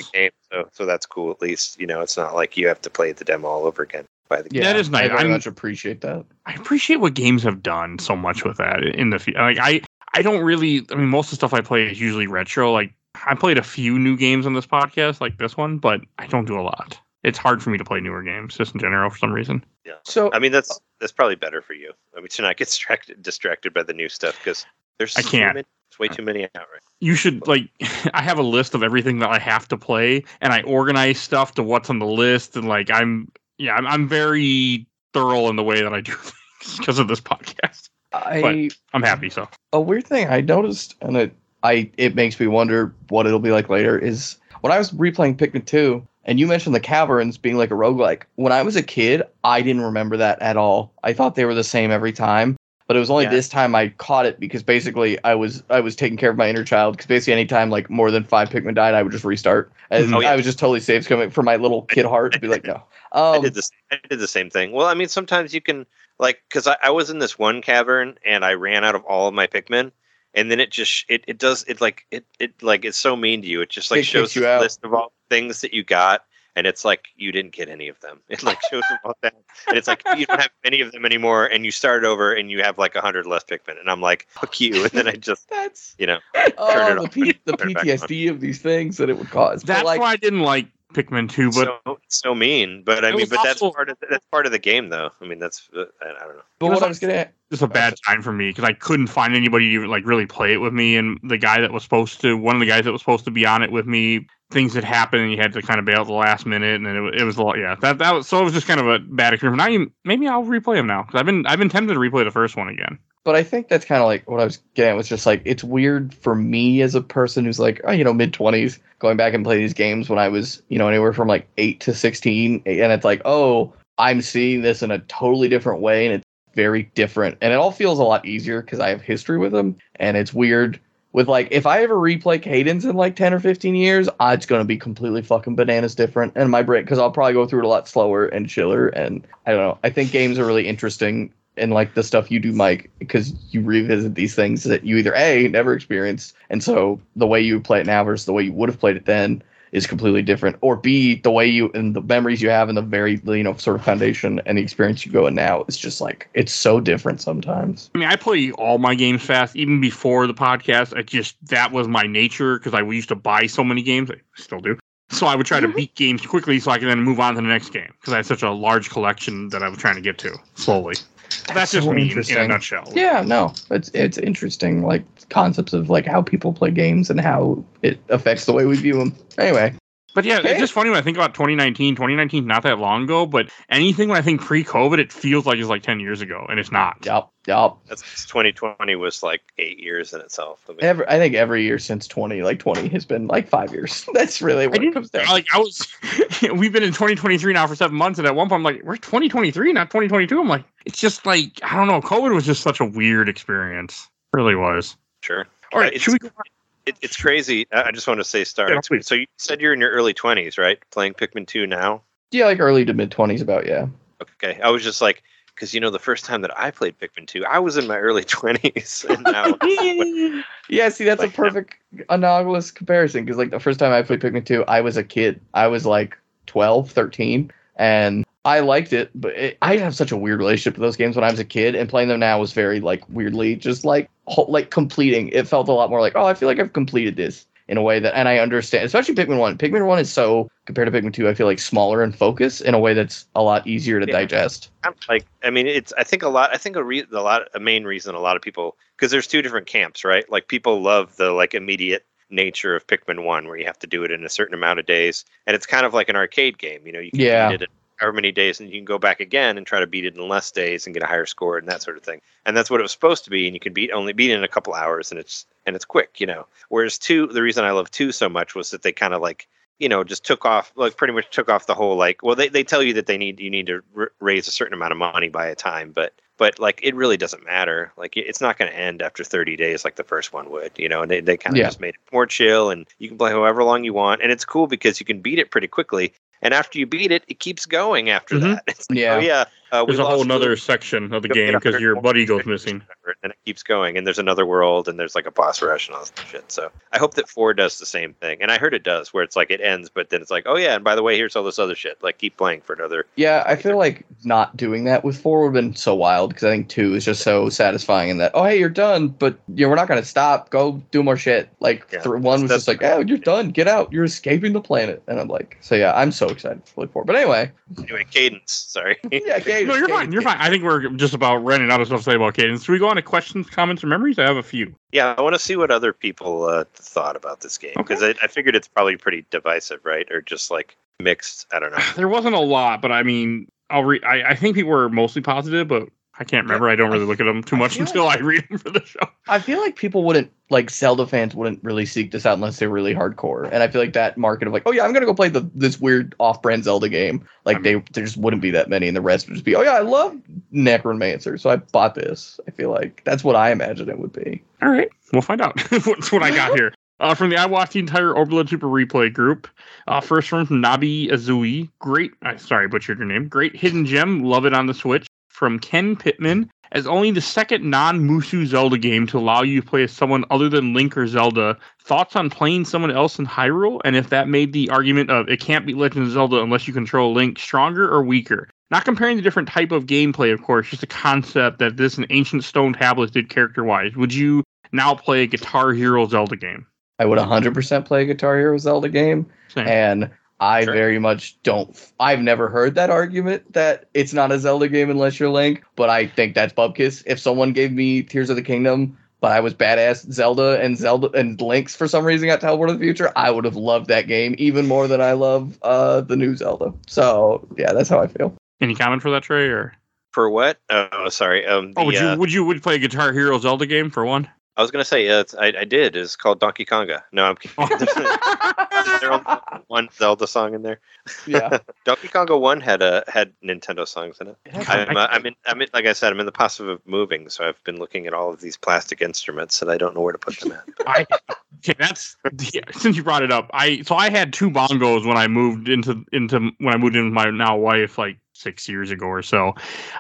So that's cool. At least you know it's not like you have to play the demo all over again. Yeah, that is nice. I very much appreciate that. I appreciate what games have done so much with that in the like. I don't really. I mean, most of the stuff I play is usually retro. Like I played a few new games on this podcast, like this one, but I don't do a lot. It's hard for me to play newer games just in general for some reason. Yeah. So I mean, that's probably better for you. I mean, to not get distracted by the new stuff because there's I can't. It's way too many out, right? You should, like, I have a list of everything that I have to play, and I organize stuff to what's on the list, and, like, I'm very thorough in the way that I do things because of this podcast. But I'm happy, so. A weird thing I noticed, and it makes me wonder what it'll be like later, is when I was replaying Pikmin 2, and you mentioned the caverns being like a roguelike. When I was a kid, I didn't remember that at all. I thought they were the same every time. But it was only this time I caught it because basically I was taking care of my inner child because basically anytime like more than 5 Pikmin died, I would just restart. And I was just totally safe coming from my little kid heart to be like, no. I did the same thing. Well, I mean, sometimes you can like because I was in this one cavern and I ran out of all of my Pikmin. And then it just it does it's so mean to you. It just like it shows you a list of all the things that you got. And it's like, you didn't get any of them. It like shows them all that. And it's like, you don't have any of them anymore. And you start over and you have like 100 less Pikmin. And I'm like, fuck you. And then I just, turn it off. The PTSD of these things that it would cause. That's like, why I didn't like Pikmin 2. But so mean. But I mean, but awful. That's part of the game, though. I mean, that's, I don't know. But what I was going to add. Just a bad time for me because I couldn't find anybody to like really play it with me. And the guy that was supposed to, one of the guys that was supposed to be on it with me, things had happened and you had to kind of bail at the last minute, and then it was a lot. Yeah, that was so. It was just kind of a bad experience. Now maybe I'll replay them now because I've been tempted to replay the first one again. But I think that's kind of like what I was getting at, was just like it's weird for me as a person who's like mid-20s going back and play these games when I was anywhere from like 8 to 16, and it's like I'm seeing this in a totally different way, and it's very different, and it all feels a lot easier because I have history with them, and it's weird. With, like, if I ever replay Cadence in, like, 10 or 15 years, it's going to be completely fucking bananas different in my brain, because I'll probably go through it a lot slower and chiller, and I don't know. I think games are really interesting in, like, the stuff you do, Mike, because you revisit these things that you either, A, never experienced, and so the way you play it now versus the way you would have played it then is completely different, or B, the way you, and the memories you have and the very, sort of foundation and the experience you go in now, it's just like, it's so different sometimes. I mean, I play all my games fast, even before the podcast. That was my nature, because I used to buy so many games, I still do. So I would try to beat games quickly so I could then move on to the next game, because I had such a large collection that I was trying to get to slowly. That's just so me in a nutshell. Yeah, no, it's interesting, like concepts of like how people play games and how it affects the way we view them. Anyway, but yeah, It's just funny when I think about 2019. 2019 not that long ago, but anything when I think pre-COVID, it feels like it's like 10 years ago, and it's not. Yep. That's 2020 was like 8 years in itself. I think every year since 20 has been like 5 years. That's really what it comes down. Like we've been in 2023 now for 7 months, and at one point I'm like, we're 2023, not 2022. I'm like, it's just like, I don't know. COVID was just such a weird experience. It really was. Sure. All right. Should we go on? It's crazy. I just want to say, Star. Yeah, so you said you're in your early 20s, right? Playing Pikmin 2 now? Yeah, like early to mid 20s about, yeah. Okay. I was just like, because, the first time that I played Pikmin 2, I was in my early 20s. And now, yeah, see, that's like, a perfect analogous comparison. Because, like, the first time I played Pikmin 2, I was a kid. I was, like, 12, 13. And I liked it, but I have such a weird relationship with those games when I was a kid, and playing them now was very, like, weirdly just, like completing. It felt a lot more like, I feel like I've completed this in a way that, and I understand, especially Pikmin 1. Pikmin 1 is so, compared to Pikmin 2, I feel like smaller in focus in a way that's a lot easier to digest. I think a main reason a lot of people, because there's two different camps, right? Like, people love the, like, immediate nature of Pikmin 1, where you have to do it in a certain amount of days, and it's kind of like an arcade game, you can beat it in however many days, and you can go back again and try to beat it in less days and get a higher score and that sort of thing. And that's what it was supposed to be, and you can only beat it in a couple hours, and it's quick, Whereas 2, the reason I love 2 so much was that they kind of like, just pretty much took off the whole like, well, they tell you that you need to raise a certain amount of money by a time, but But like, it really doesn't matter. Like, it's not going to end after 30 days like the first one would, you know. And they kind of just made it more chill, and you can play however long you want. And it's cool because you can beat it pretty quickly. And after you beat it, it keeps going after that. It's like, there's a whole another section of the game because your buddy goes missing. And it keeps going. And there's another world, and there's like a boss rush and all that shit. So I hope that 4 does the same thing. And I heard it does, where it's like it ends, but then it's like, oh yeah, and by the way, here's all this other shit. Like, keep playing for another. Yeah, I feel like not doing that with 4 would have been so wild, because I think 2 is just so satisfying in that, oh hey, you're done, but you know, we're not going to stop. Go do more shit. Like, 1 was just like, oh, you're done. Get out. You're escaping the planet. And I'm like, so yeah, I'm so excited for 4. But anyway, Cadence. Sorry. Cadence. No, you're fine. You're fine. I think we're just about running out of stuff to say about Cadence. Should we go on to questions, comments, or memories? I have a few. Yeah, I want to see what other people thought about this game, because I figured it's probably pretty divisive, right? Or just like mixed. I don't know. There wasn't a lot, but I mean, I think people were mostly positive, but I can't remember. Yeah, I don't really look at them too much until I read them for the show. I feel like people wouldn't, like Zelda fans wouldn't really seek this out unless they're really hardcore. And I feel like that market of like, oh yeah, I'm going to go play this weird off-brand Zelda game. Like, there just wouldn't be that many. And the rest would just be, oh yeah, I love Necromancer, so I bought this. I feel like that's what I imagine it would be. All right. We'll find out. That's what I got here. From the I Watched the Entire Overload Super Replay group. First from Nabi Azui. Sorry, butchered your name. Great hidden gem. Love it on the Switch. From Ken Pittman, as only the second non-Musou Zelda game to allow you to play as someone other than Link or Zelda. Thoughts on playing someone else in Hyrule, and if that made the argument of it can't be Legend of Zelda unless you control Link stronger or weaker? Not comparing the different type of gameplay, of course, just the concept that this and Ancient Stone Tablets did character-wise. Would you now play a Guitar Hero Zelda game? I would 100% play a Guitar Hero Zelda game. Same. And I very much don't. I've never heard that argument that it's not a Zelda game unless you're Link, but I think that's bupkis. If someone gave me Tears of the Kingdom, but I was badass Zelda and Link's for some reason got teleported to the future, I would have loved that game even more than I love the new Zelda. So yeah, that's how I feel. Any comment for that, Trey? Or for what? Oh, sorry. Would you play a Guitar Hero Zelda game for one? I was going to say, I did. It's called Donkey Konga. No, I'm kidding. There only one Zelda song in there. Yeah. Donkey Konga 1 had Nintendo songs in it. I'm in, like I said, I'm in the process of moving, so I've been looking at all of these plastic instruments, and I don't know where to put them at. Since you brought it up, I had 2 bongos when I moved in with my now wife, like, 6 years ago or so.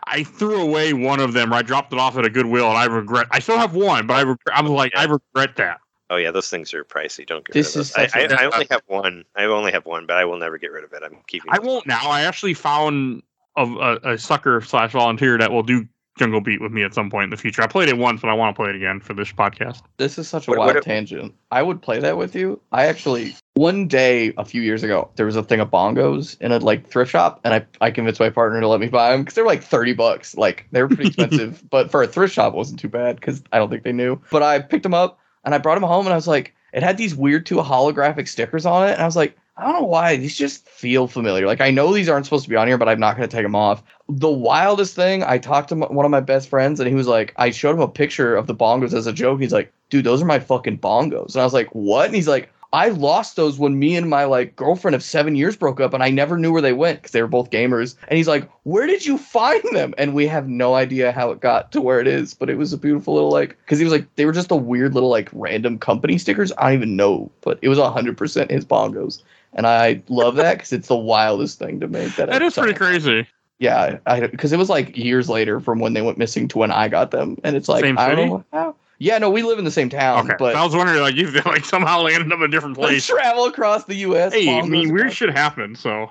I threw away one of them, or I dropped it off at a Goodwill, and I still have one, but I regret that. Oh yeah, those things are pricey. Don't get rid of them. I only have one. I only have one, but I will never get rid of it. I'm keeping it. I won't now. I actually found a sucker/volunteer that will do Jungle Beat with me at some point in the future. I played it once, but I want to play it again for this podcast. This is such a wild tangent. I would play that with you. I actually, one day a few years ago, there was a thing of bongos in a like thrift shop, and I convinced my partner to let me buy them because they were like $30. Like, they were pretty expensive, but for a thrift shop, it wasn't too bad because I don't think they knew. But I picked them up and I brought them home, and I was like, it had these weird 2 holographic stickers on it, and I was like, I don't know why these just feel familiar. Like, I know these aren't supposed to be on here, but I'm not going to take them off. The wildest thing, I talked to one of my best friends, and he was like, I showed him a picture of the bongos as a joke. He's like, dude, those are my fucking bongos. And I was like, what? And he's like, I lost those when me and my like girlfriend of 7 years broke up, and I never knew where they went because they were both gamers. And he's like, where did you find them? And we have no idea how it got to where it is, but it was a beautiful little like, because he was like, they were just a weird little like random company stickers. I don't even know, but it was 100% his bongos. And I love that because it's the wildest thing to make. That is pretty crazy. Yeah, because it was like years later from when they went missing to when I got them. And it's like, same I don't know how. Yeah, no, we live in the same town. Okay. But I was wondering, like, you like somehow landed up in a different place. Travel across the U.S. Hey, I mean, weird shit happens, so.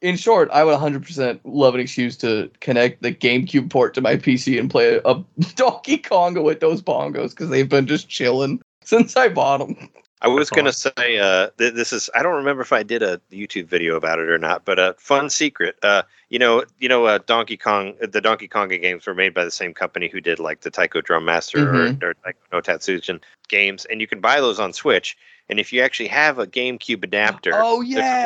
In short, I would 100% love an excuse to connect the GameCube port to my PC and play a Donkey Konga with those bongos, because they've been just chilling since I bought them. I was going to say, this is, I don't remember if I did a YouTube video about it or not, but a fun secret, Donkey Kong, the Donkey Konga games were made by the same company who did like the Taiko Drum Master or like No Tatsujin games. And you can buy those on Switch. And if you actually have a GameCube adapter, there's a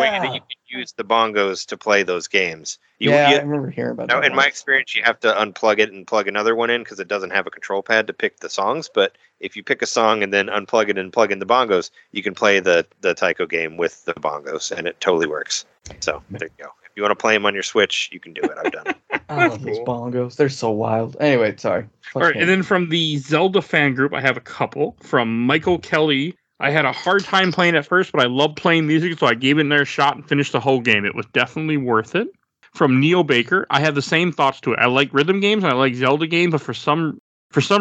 way that you can use the bongos to play those games. I remember hearing about that. In my experience, you have to unplug it and plug another one in because it doesn't have a control pad to pick the songs. But if you pick a song and then unplug it and plug in the bongos, you can play the Taiko game with the bongos, and it totally works. So there you go. You want to play them on your Switch? You can do it. I've done it. I love these bongos. They're so wild. Anyway, sorry. All right, and then from the Zelda fan group, I have a couple. From Michael Kelly, I had a hard time playing at first, but I love playing music, so I gave it another shot and finished the whole game. It was definitely worth it. From Neil Baker, I have the same thoughts to it. I like rhythm games, and I like Zelda games, but for some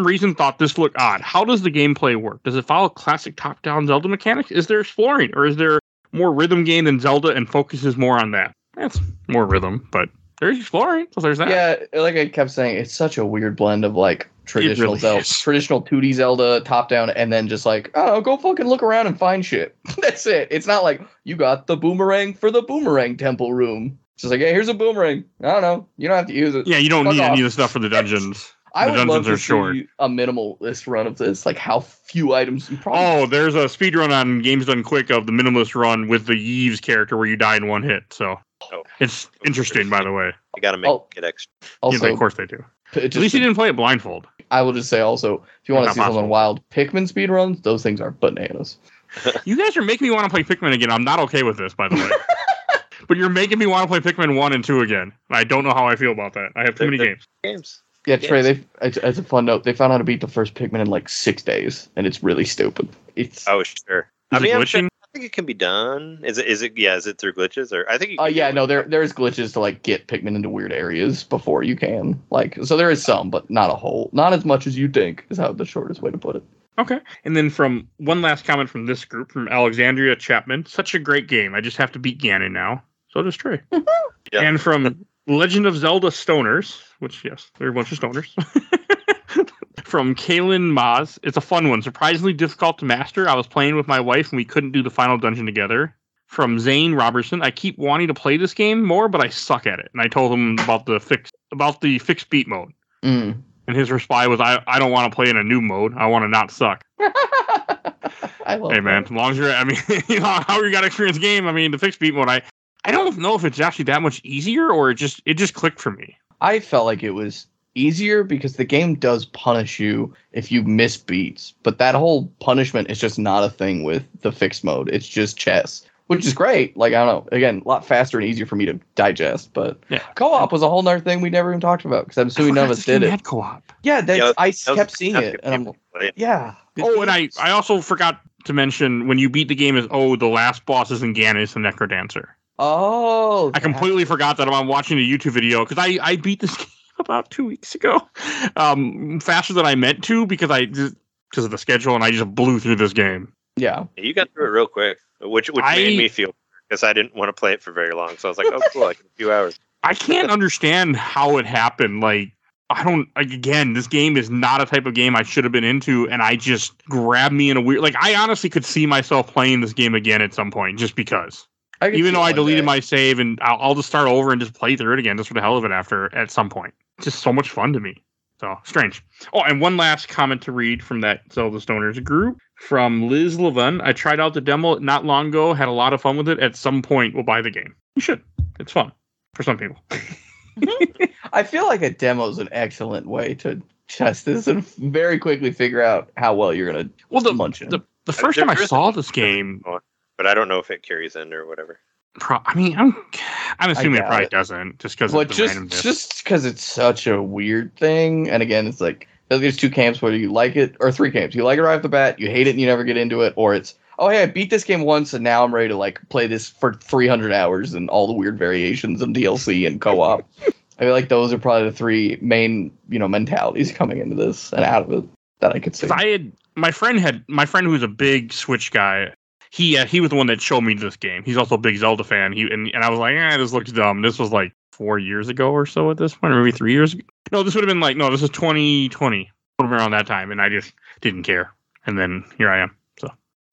reason thought this looked odd. How does the gameplay work? Does it follow classic top-down Zelda mechanics? Is there exploring, or is there more rhythm game than Zelda and focuses more on that? That's more rhythm, but there's exploring, so there's that. Yeah, like I kept saying, it's such a weird blend of like traditional really Zelda, traditional 2D Zelda top down, and then just like, oh, go fucking look around and find shit. That's it. It's not like you got the boomerang for the boomerang temple room. It's just like, hey, here's a boomerang. I don't know. You don't have to use it. Yeah, you don't need any of the stuff for the dungeons. I would love to see a minimalist run of this, like how few items you probably... Oh, there's a speedrun on Games Done Quick of the minimalist run with the Yves character where you die in one hit, so... Oh, it's interesting, by the way. You gotta make it extra. Also, yeah, of course they do. At least you didn't play it blindfold. I will just say also, if you want to see something wild, Pikmin speedruns, those things are bananas. You guys are making me want to play Pikmin again. I'm not okay with this, by the way. But you're making me want to play Pikmin 1 and 2 again. I don't know how I feel about that. I have too many games. Yeah, Trey, as a fun note, they found out how to beat the first Pikmin in like 6 days, and it's really stupid. Sure. I think it can be done. Is it through glitches or I think? There's glitches to like get Pikmin into weird areas before you can like. So there is some, but not as much as you think is how the shortest way to put it. Okay, and then from one last comment from this group from Alexandria Chapman, such a great game. I just have to beat Ganon now. So does Trey. Yeah. And from Legend of Zelda Stoners, which yes, there are a bunch of stoners. From Kaylin Maz, it's a fun one. Surprisingly difficult to master. I was playing with my wife and we couldn't do the final dungeon together. From Zane Robertson, I keep wanting to play this game more, but I suck at it. And I told him about the fixed beat mode. Mm. And his reply was, I don't want to play in a new mode. I want to not suck. I love man, as long as you're, I mean, you know, how you got to experience the game. I mean, the fixed beat mode, I don't know if it's actually that much easier or it just clicked for me. I felt like it was easier because the game does punish you if you miss beats, but that whole punishment is just not a thing with the fixed mode. It's just chess, which is great. Like, I don't know, again, a lot faster and easier for me to digest, but yeah. Co-op was a whole nother thing we never even talked about because I'm assuming none of us did it. Had co-op. Yeah, I kept seeing it. And I'm yeah. Oh, and I also forgot to mention when you beat the game the last boss is in Ganon, it's the Necrodancer. Oh. I completely forgot that I'm watching a YouTube video because I beat this game about 2 weeks ago, faster than I meant to because of the schedule, and I just blew through this game. Yeah, you got through it real quick, which made me feel because I didn't want to play it for very long. So I was like, oh cool, like a few hours. I can't understand how it happened. Like I don't again. This game is not a type of game I should have been into, and I just grabbed me in a weird. Like I honestly could see myself playing this game again at some point, just because. Even though I deleted my save, and I'll just start over and just play through it again, just for the hell of it. At some point. Just so much fun to me. So strange. Oh, and one last comment to read from that Zelda Stoners group from Liz Levin. I tried out the demo not long ago. Had a lot of fun with it. At some point, we'll buy the game. You should. It's fun for some people. I feel like a demo is an excellent way to test this and very quickly figure out how well you're gonna. Well, the first time I saw this game, but I don't know if it carries in or whatever. I'm assuming it probably doesn't just because of the randomness. Just because it's such a weird thing. And again, it's like there's two camps where you like it, or three camps. You like it right off the bat, you hate it, and you never get into it. Or it's, oh, hey, I beat this game once, and now I'm ready to like play this for 300 hours and all the weird variations and DLC and co-op. I feel like those are probably the three main, you know, mentalities coming into this and out of it that I could see. My friend who's a big Switch guy. He was the one that showed me this game. He's also a big Zelda fan. And I was like, this looks dumb. This was like 4 years ago or so at this point, or maybe 3 years ago. No, this would have been like, this is 2020. Around that time, and I just didn't care. And then here I am. So,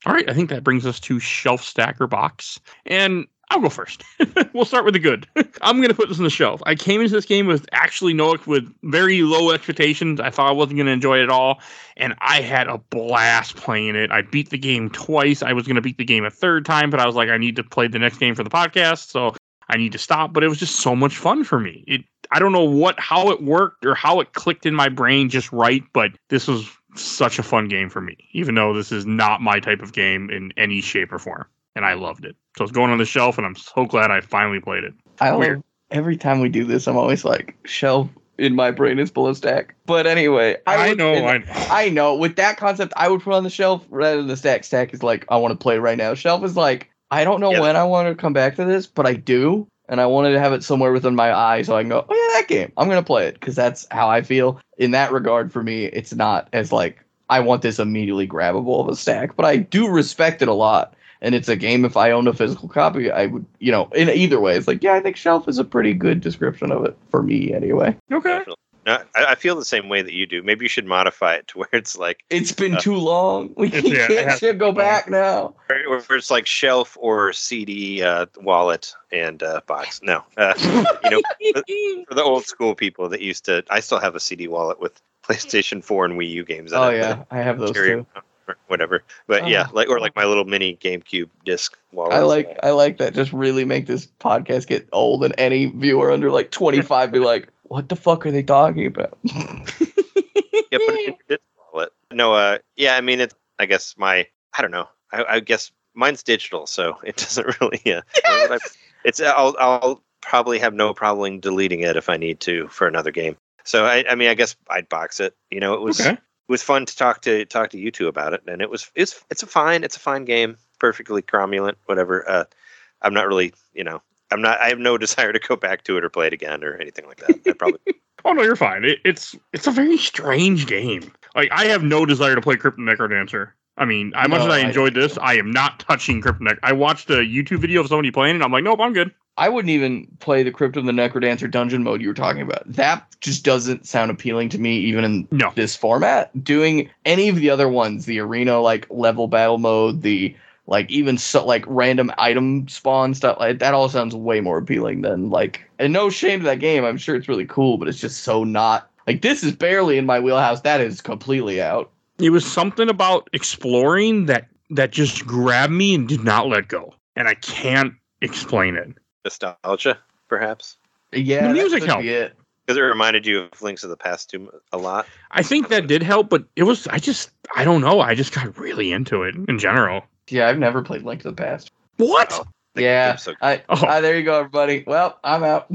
all right, I think that brings us to Shelf Stacker Box. And I'll go first. We'll start with the good. I'm going to put this on the shelf. I came into this game with very low expectations. I thought I wasn't going to enjoy it at all. And I had a blast playing it. I beat the game twice. I was going to beat the game a third time, but I was like, I need to play the next game for the podcast. So I need to stop. But it was just so much fun for me. I don't know how it worked or how it clicked in my brain just right. But this was such a fun game for me, even though this is not my type of game in any shape or form. And I loved it. So it's going on the shelf, and I'm so glad I finally played it. Every time we do this, I'm always like, shelf in my brain is below stack. But anyway, I know. With that concept, I would put on the shelf rather than the stack. Stack is like, I want to play right now. Shelf is like, I don't know when I want to come back to this, but I do. And I wanted to have it somewhere within my eye so I can go, oh, yeah, that game. I'm going to play it because that's how I feel. In that regard, for me, it's not as like, I want this immediately grabbable of a stack. But I do respect it a lot. And it's a game, if I owned a physical copy, I would, you know, in either way. It's like, yeah, I think shelf is a pretty good description of it, for me anyway. Okay. No, I feel the same way that you do. Maybe you should modify it to where it's like... It's been too long. We can't go back now. Where it's like shelf or CD, wallet, and box. No. You know, for the old school people that used to... I still have a CD wallet with PlayStation 4 and Wii U games on it. Oh, yeah. I have those, too. Whatever, but yeah, like, or like my little mini GameCube disc. I like that. Just really make this podcast get old, and any viewer under like 25 be like, "What the fuck are they talking about?" Yeah, put it in your digital wallet. No, yeah, I mean, it's. I guess I don't know. I guess mine's digital, so it doesn't really. Yeah, it's. I'll probably have no problem deleting it if I need to for another game. So I mean, I guess I'd box it. You know, it was. Okay. It was fun to talk to you two about it, and it's a fine game, perfectly cromulent, whatever. I'm not really, you know, I have no desire to go back to it or play it again or anything like that. I probably. Oh no, you're fine. It's a very strange game. Like, I have no desire to play Crypt of the Necrodancer. I mean, as much as I enjoyed this, I am not touching Crypt of the Necrodancer. I watched a YouTube video of somebody playing, and I'm like, nope, I'm good. I wouldn't even play the Crypt of the Necrodancer dungeon mode you were talking about. That just doesn't sound appealing to me, even in this format. Doing any of the other ones, the arena, like, level battle mode, the, like, even, so, like, random item spawn stuff, like, that all sounds way more appealing than, like... And no shame to that game, I'm sure it's really cool, but it's just so not... Like, this is barely in my wheelhouse, that is completely out. It was something about exploring that just grabbed me and did not let go. And I can't explain it. Nostalgia, perhaps. Yeah, the music helped because it reminded you of Links of the Past too a lot. I think that did help, but it was I don't know. I just got really into it in general. Yeah, I've never played Link to the Past. What? Oh, yeah. There you go, everybody. Well, I'm out.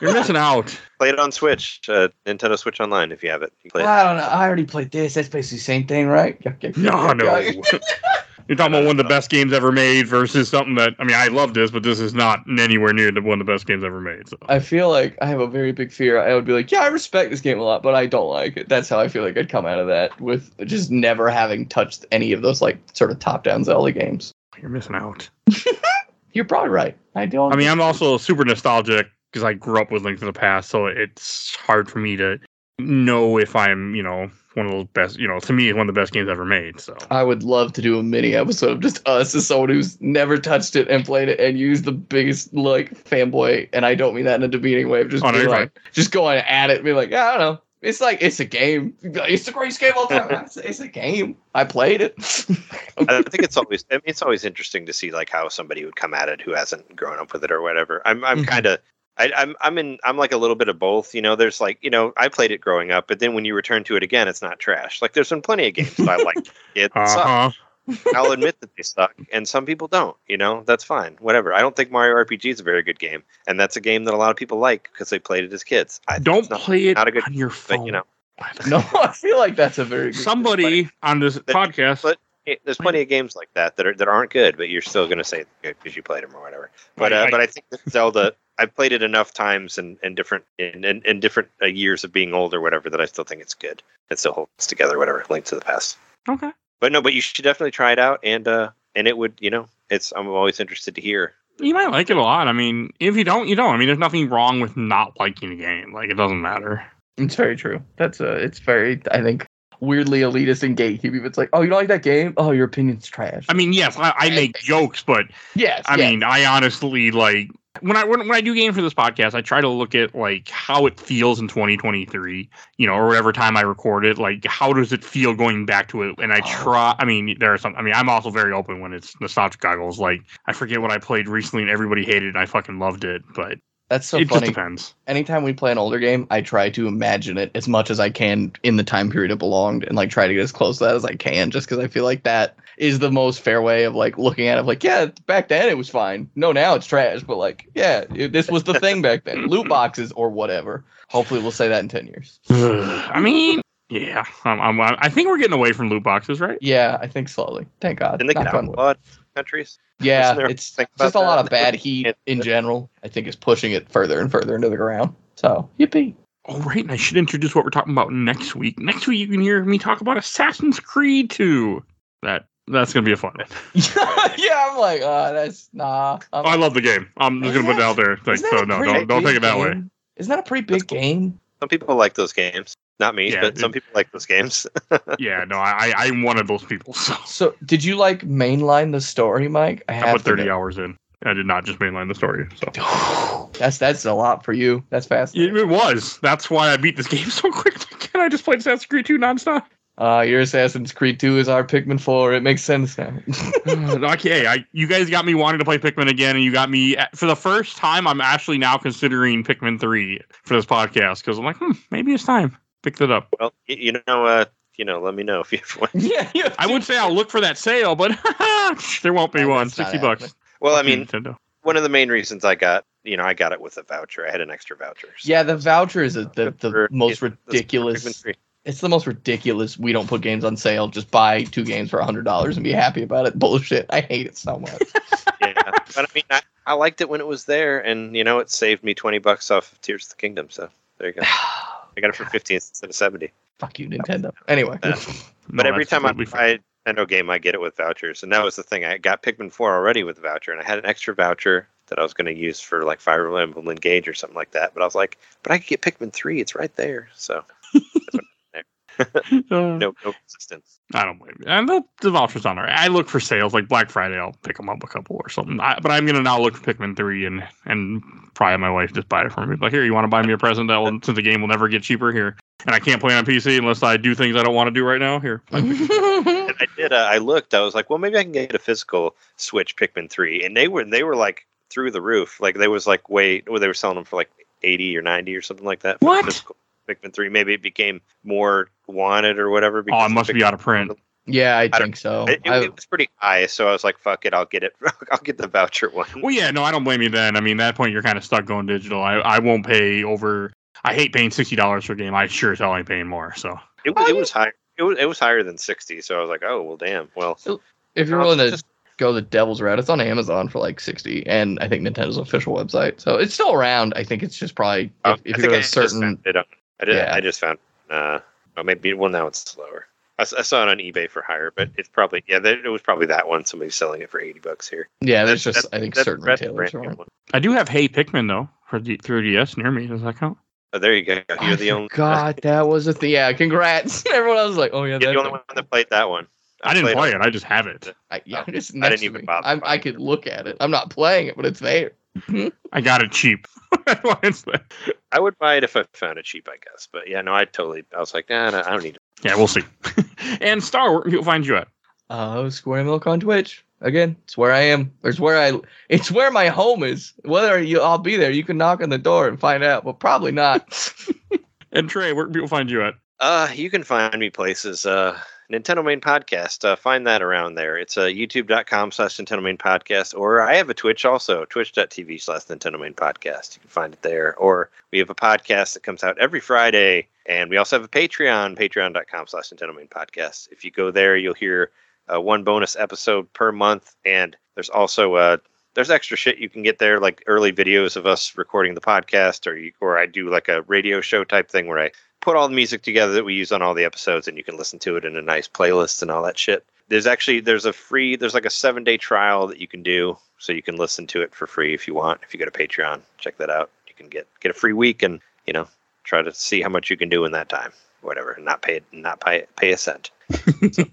You're missing out. Play it on Switch, Nintendo Switch Online, if you have it. I don't know. I already played this. That's basically the same thing, right? No. You're talking about one of the best games ever made versus something that, I mean, I love this, but this is not anywhere near one of the best games ever made. So. I feel like I have a very big fear. I would be like, yeah, I respect this game a lot, but I don't like it. That's how I feel like I'd come out of that, with just never having touched any of those, like, sort of top-down Zelda games. You're missing out. You're probably right. I mean, I'm also super nostalgic because I grew up with Link to the Past, so it's hard for me to know if I'm, you know, one of the best, you know, to me, one of the best games ever made. So I would love to do a mini episode of just us as someone who's never touched it and played it and used the biggest, like, fanboy, and I don't mean that in a demeaning way, of just just going at it and be like, yeah, I don't know. It's like, it's a game. It's the greatest game of all time. It's a game. I played it. I think it's always interesting to see, like, how somebody would come at it who hasn't grown up with it or whatever. I'm kind of I'm like a little bit of both, you know. There's like, you know, I played it growing up, but then when you return to it again, it's not trash. Like, there's been plenty of games that I like. It sucks. I'll admit that they suck, and some people don't. You know, that's fine. Whatever. I don't think Mario RPG is a very good game, and that's a game that a lot of people like because they played it as kids. Don't play it on your phone. But, you know, no, I feel like that's a very good somebody on this podcast. But there's plenty of games like that aren't good, but you're still going to say it's good because you played them or whatever. But but I think that Zelda. I've played it enough times and different in different years of being old or whatever that I still think it's good. It still holds together, whatever. Link to the Past. Okay. But no, you should definitely try it out, and it would, you know, I'm always interested to hear. You might like it a lot. I mean, if you don't, you don't. I mean, there's nothing wrong with not liking a game. Like, it doesn't matter. It's very true. That's it's very, I think, weirdly elitist and gatekeeping. It's like, oh, you don't like that game? Oh, your opinion's trash. I mean, yes, I make jokes, but mean, I honestly, like, When I do game for this podcast, I try to look at, like, how it feels in 2023, you know, or whatever time I record it. Like, how does it feel going back to it? And I try. I mean, there are some. I mean, I'm also very open when it's nostalgic goggles. Like, I forget what I played recently, and everybody hated it, and I fucking loved it. But That's so funny. It just depends. Anytime we play an older game, I try to imagine it as much as I can in the time period it belonged, and like try to get as close to that as I can, just because I feel like that is the most fair way of like looking at it. Like, yeah, back then it was fine. No, now it's trash. But like, yeah, this was the thing back then. Loot boxes or whatever. Hopefully, we'll say that in 10 years. I mean, yeah, I think we're getting away from loot boxes, right? Yeah, I think slowly. Thank God. And they get out in a lot of countries. Yeah, it's just a lot of bad heat in general, I think, is pushing it further and further into the ground. So, yippee. All right, and I should introduce what we're talking about next week. Next week, you can hear me talk about Assassin's Creed 2. That's going to be a fun one. Yeah, I'm like, that's... Nah. I love the game. I'm just going to put it out there. Like, so, no, don't take it that way. Isn't that a pretty big game? Some people like those games. Not me, yeah, but some people like those games. Yeah, no, I'm one of those people. So did you like mainline the story, Mike? I put 30 hours in. I did not just mainline the story. So that's a lot for you. That's fast. It was. That's why I beat this game so quickly. Can I just play Assassin's Creed 2 nonstop? Your Assassin's Creed 2 is our Pikmin 4. It makes sense now. Okay, you guys got me wanting to play Pikmin again, and you got me, for the first time, I'm actually now considering Pikmin 3 for this podcast, because I'm like, maybe it's time. Picked it up. Well, let me know if you have one. Yeah. I would say I'll look for that sale, but there won't be one. $60. Well, I mean, Nintendo. One of the main reasons I got it with a voucher. I had an extra voucher. So. Yeah, the voucher is the most ridiculous. It's the most ridiculous. We don't put games on sale. Just buy 2 games for $100 and be happy about it. Bullshit. I hate it so much. Yeah, but I mean, I liked it when it was there, and it saved me $20 off of Tears of the Kingdom. So there you go. I got it for 15 instead of 70. Fuck you, Nintendo. Anyway. But every time I buy a Nintendo game, I get it with vouchers. And that was the thing. I got Pikmin 4 already with a voucher. And I had an extra voucher that I was going to use for like Fire Emblem Engage or something like that. But I was like, but I could get Pikmin 3. It's right there. So. No resistance. I don't blame you. And the vouchers on there. I look for sales. Like Black Friday, I'll pick them up a couple or something. But I'm going to now look for Pikmin 3 and probably my wife just buy it for me. Like, here, you want to buy me a present since the game will never get cheaper? Here. And I can't play on PC unless I do things I don't want to do right now? Here. And I did. I looked. I was like, well, maybe I can get a physical Switch Pikmin 3. And they were like through the roof. Like, they was like, they were selling them for like 80 or 90 or something like that. What? Physical. Pikmin 3, maybe it became more wanted or whatever. Oh, it must be out of print. Yeah, I think so. It was pretty high, so I was like, fuck it, I'll get it. I'll get the voucher one. Well, yeah, no, I don't blame you then. I mean, at that point, you're kind of stuck going digital. I won't pay over... I hate paying $60 for a game. I sure as hell ain't paying more, so... It was higher. It was higher than 60, so I was like, oh, well, damn. Well, if you're willing to go the devil's route, it's on Amazon for like 60, and I think Nintendo's official website. So it's still around. I think it's just probably... If you're a certain... I just found, now it's lower. I saw it on eBay for higher, but it's probably, it was probably that one. Somebody's selling it for $80 here. Yeah, that's certain retailers are. I do have Hey Pikmin, though, for 3DS near me. Does that count? Oh, there you go. You're the only God, that was yeah, congrats. Everyone else was like, oh, yeah. You're the only one that played that one. I didn't play it. I just have it. I didn't even bother. I could look at it. I'm not playing it, but it's there. I got it cheap. I would buy it if I found it cheap, I guess. But yeah, no, I was like, nah, I don't need it. Yeah, we'll see. And Star, where can people find you at? Square Milk on Twitch. Again, it's where I am. It's where my home is. Whether I'll be there, you can knock on the door and find out. Well, probably not. And Trey, where can people find you at? You can find me places. Nintendo Main Podcast. Find that around there. It's youtube.com/Nintendo Main Podcast, or I have a Twitch also, twitch.tv/Nintendo Main Podcast. You can find it there. Or we have a podcast that comes out every Friday, and we also have a Patreon, patreon.com/Nintendo Main Podcast. If you go there, you'll hear one bonus episode per month, and there's also there's extra shit you can get there, like early videos of us recording the podcast, or I do like a radio show type thing where I put all the music together that we use on all the episodes, and you can listen to it in a nice playlist and all that shit. There's like a 7-day trial that you can do, so you can listen to it for free if you want. If you go to Patreon, check that out. You can get a free week and, try to see how much you can do in that time, whatever, and not pay a cent. So.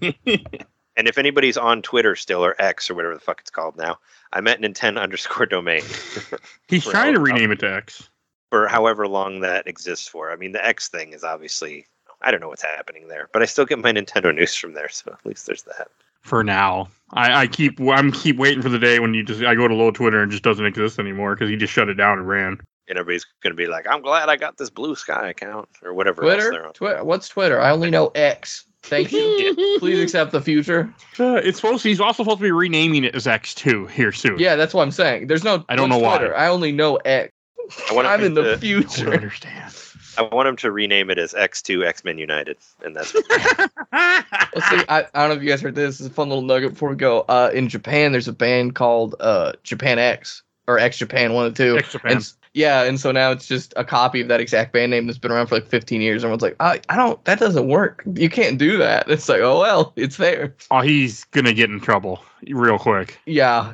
And if anybody's on Twitter still, or X, or whatever the fuck it's called now, I'm at Nintendo_domain. He's trying to rename it to X. For however long that exists for. I mean, the X thing is obviously, I don't know what's happening there, but I still get my Nintendo news from there, so at least there's that. For now, I'm keep waiting for the day when I go to low Twitter and it just doesn't exist anymore because he just shut it down and ran. And everybody's going to be like, I'm glad I got this Blue Sky account or whatever. Twitter? What's Twitter? I only know X. Thank you. Please accept the future. He's also supposed to be renaming it as X too here soon. Yeah, that's what I'm saying. There's no. I don't know Twitter. Why. I only know X. I'm in the future. I understand. I want him to rename it as X2 X-Men United, and that's what let's see. I don't know if you guys heard this. It's a fun little nugget before we go. In Japan, there's a band called Japan X or X Japan, one of the two. X Japan. Yeah, and so now it's just a copy of that exact band name that's been around for like 15 years. Everyone's like, that doesn't work. You can't do that. It's like, oh, well, it's there. Oh, he's going to get in trouble real quick. Yeah.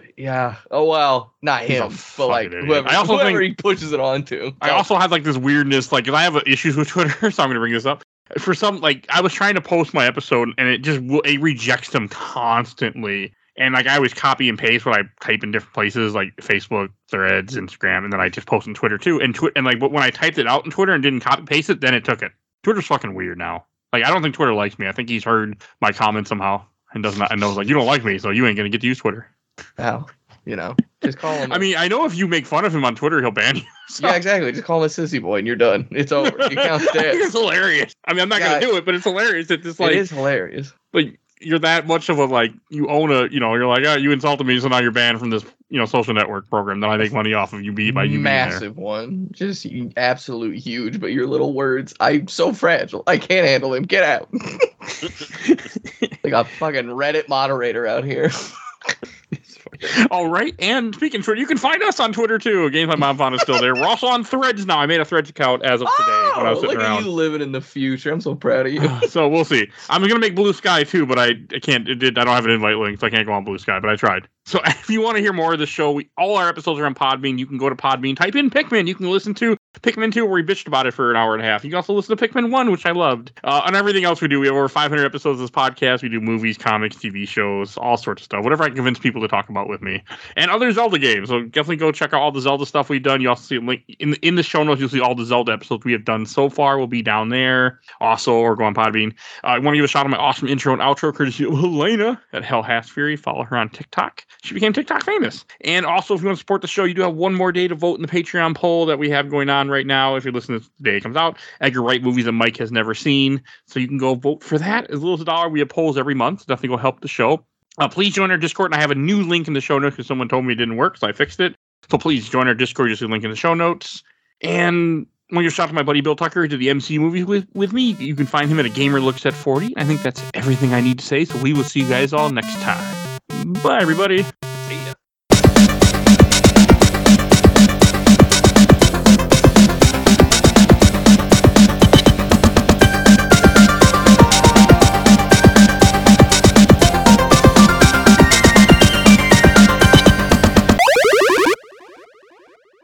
Oh, well, not him, but like whoever, he pushes it on to. I also have like this weirdness, like, if I have issues with Twitter, so I'm going to bring this up. For some, like, I was trying to post my episode, and it rejects them constantly. And, like, I always copy and paste what I type in different places, like Facebook, Threads, Instagram, and then I just post on Twitter, too. And, but when I typed it out in Twitter and didn't copy paste it, then it took it. Twitter's fucking weird now. Like, I don't think Twitter likes me. I think he's heard my comment somehow and knows, like, you don't like me, so you ain't going to get to use Twitter. Wow. You know, just call him. I mean, I know if you make fun of him on Twitter, he'll ban you. So. Yeah, exactly. Just call him a sissy boy and you're done. It's over. It counts dead. It's hilarious. I mean, I'm not going to do it, but it's hilarious. It is hilarious. But you're that much of a, like, you own a, you know, you're like, oh, you insulted me, so now you're banned from this, you know, social network program that I make money off of you by you being there. Massive one. Just absolute huge, but your little words, I'm so fragile. I can't handle him. Get out. Like a fucking Reddit moderator out here. All right, and speaking of Twitter, you can find us on Twitter too. Games My Mom Found is still there. We're also on Threads now. I made a Threads account as of today when I was sitting around. Look at you living in the future. I'm so proud of you. So we'll see. I'm gonna make Blue Sky too, but I can't. I don't have an invite link, so I can't go on Blue Sky. But I tried. So if you want to hear more of the show, all our episodes are on Podbean. You can go to Podbean, type in Pikmin. You can listen to Pikmin 2, where we bitched about it for an hour and a half. You can also listen to Pikmin 1, which I loved. And everything else we do. We have over 500 episodes of this podcast. We do movies, comics, TV shows, all sorts of stuff. Whatever I can convince people to talk about with me. And other Zelda games. So definitely go check out all the Zelda stuff we've done. You also see a link in the show notes. You'll see all the Zelda episodes we have done so far. We'll be down there. Also, or go on Podbean. I want to give a shout out to my awesome intro and outro, courtesy of Elena at Hell Has Fury. Follow her on TikTok. She became TikTok famous. And also, if you want to support the show, you do have one more day to vote in the Patreon poll that we have going on right now. If you're listening to the day it comes out, Edgar Wright movies that Mike has never seen. So you can go vote for that. As little as a dollar, we have polls every month. Definitely go help the show. Please join our Discord. And I have a new link in the show notes because someone told me it didn't work, so I fixed it. So please join our Discord. Just a link in the show notes. And when you're shopping my buddy Bill Tucker to the MCU movie with me, you can find him at A Gamer Looks at 40. I think that's everything I need to say. So we will see you guys all next time. Bye, everybody.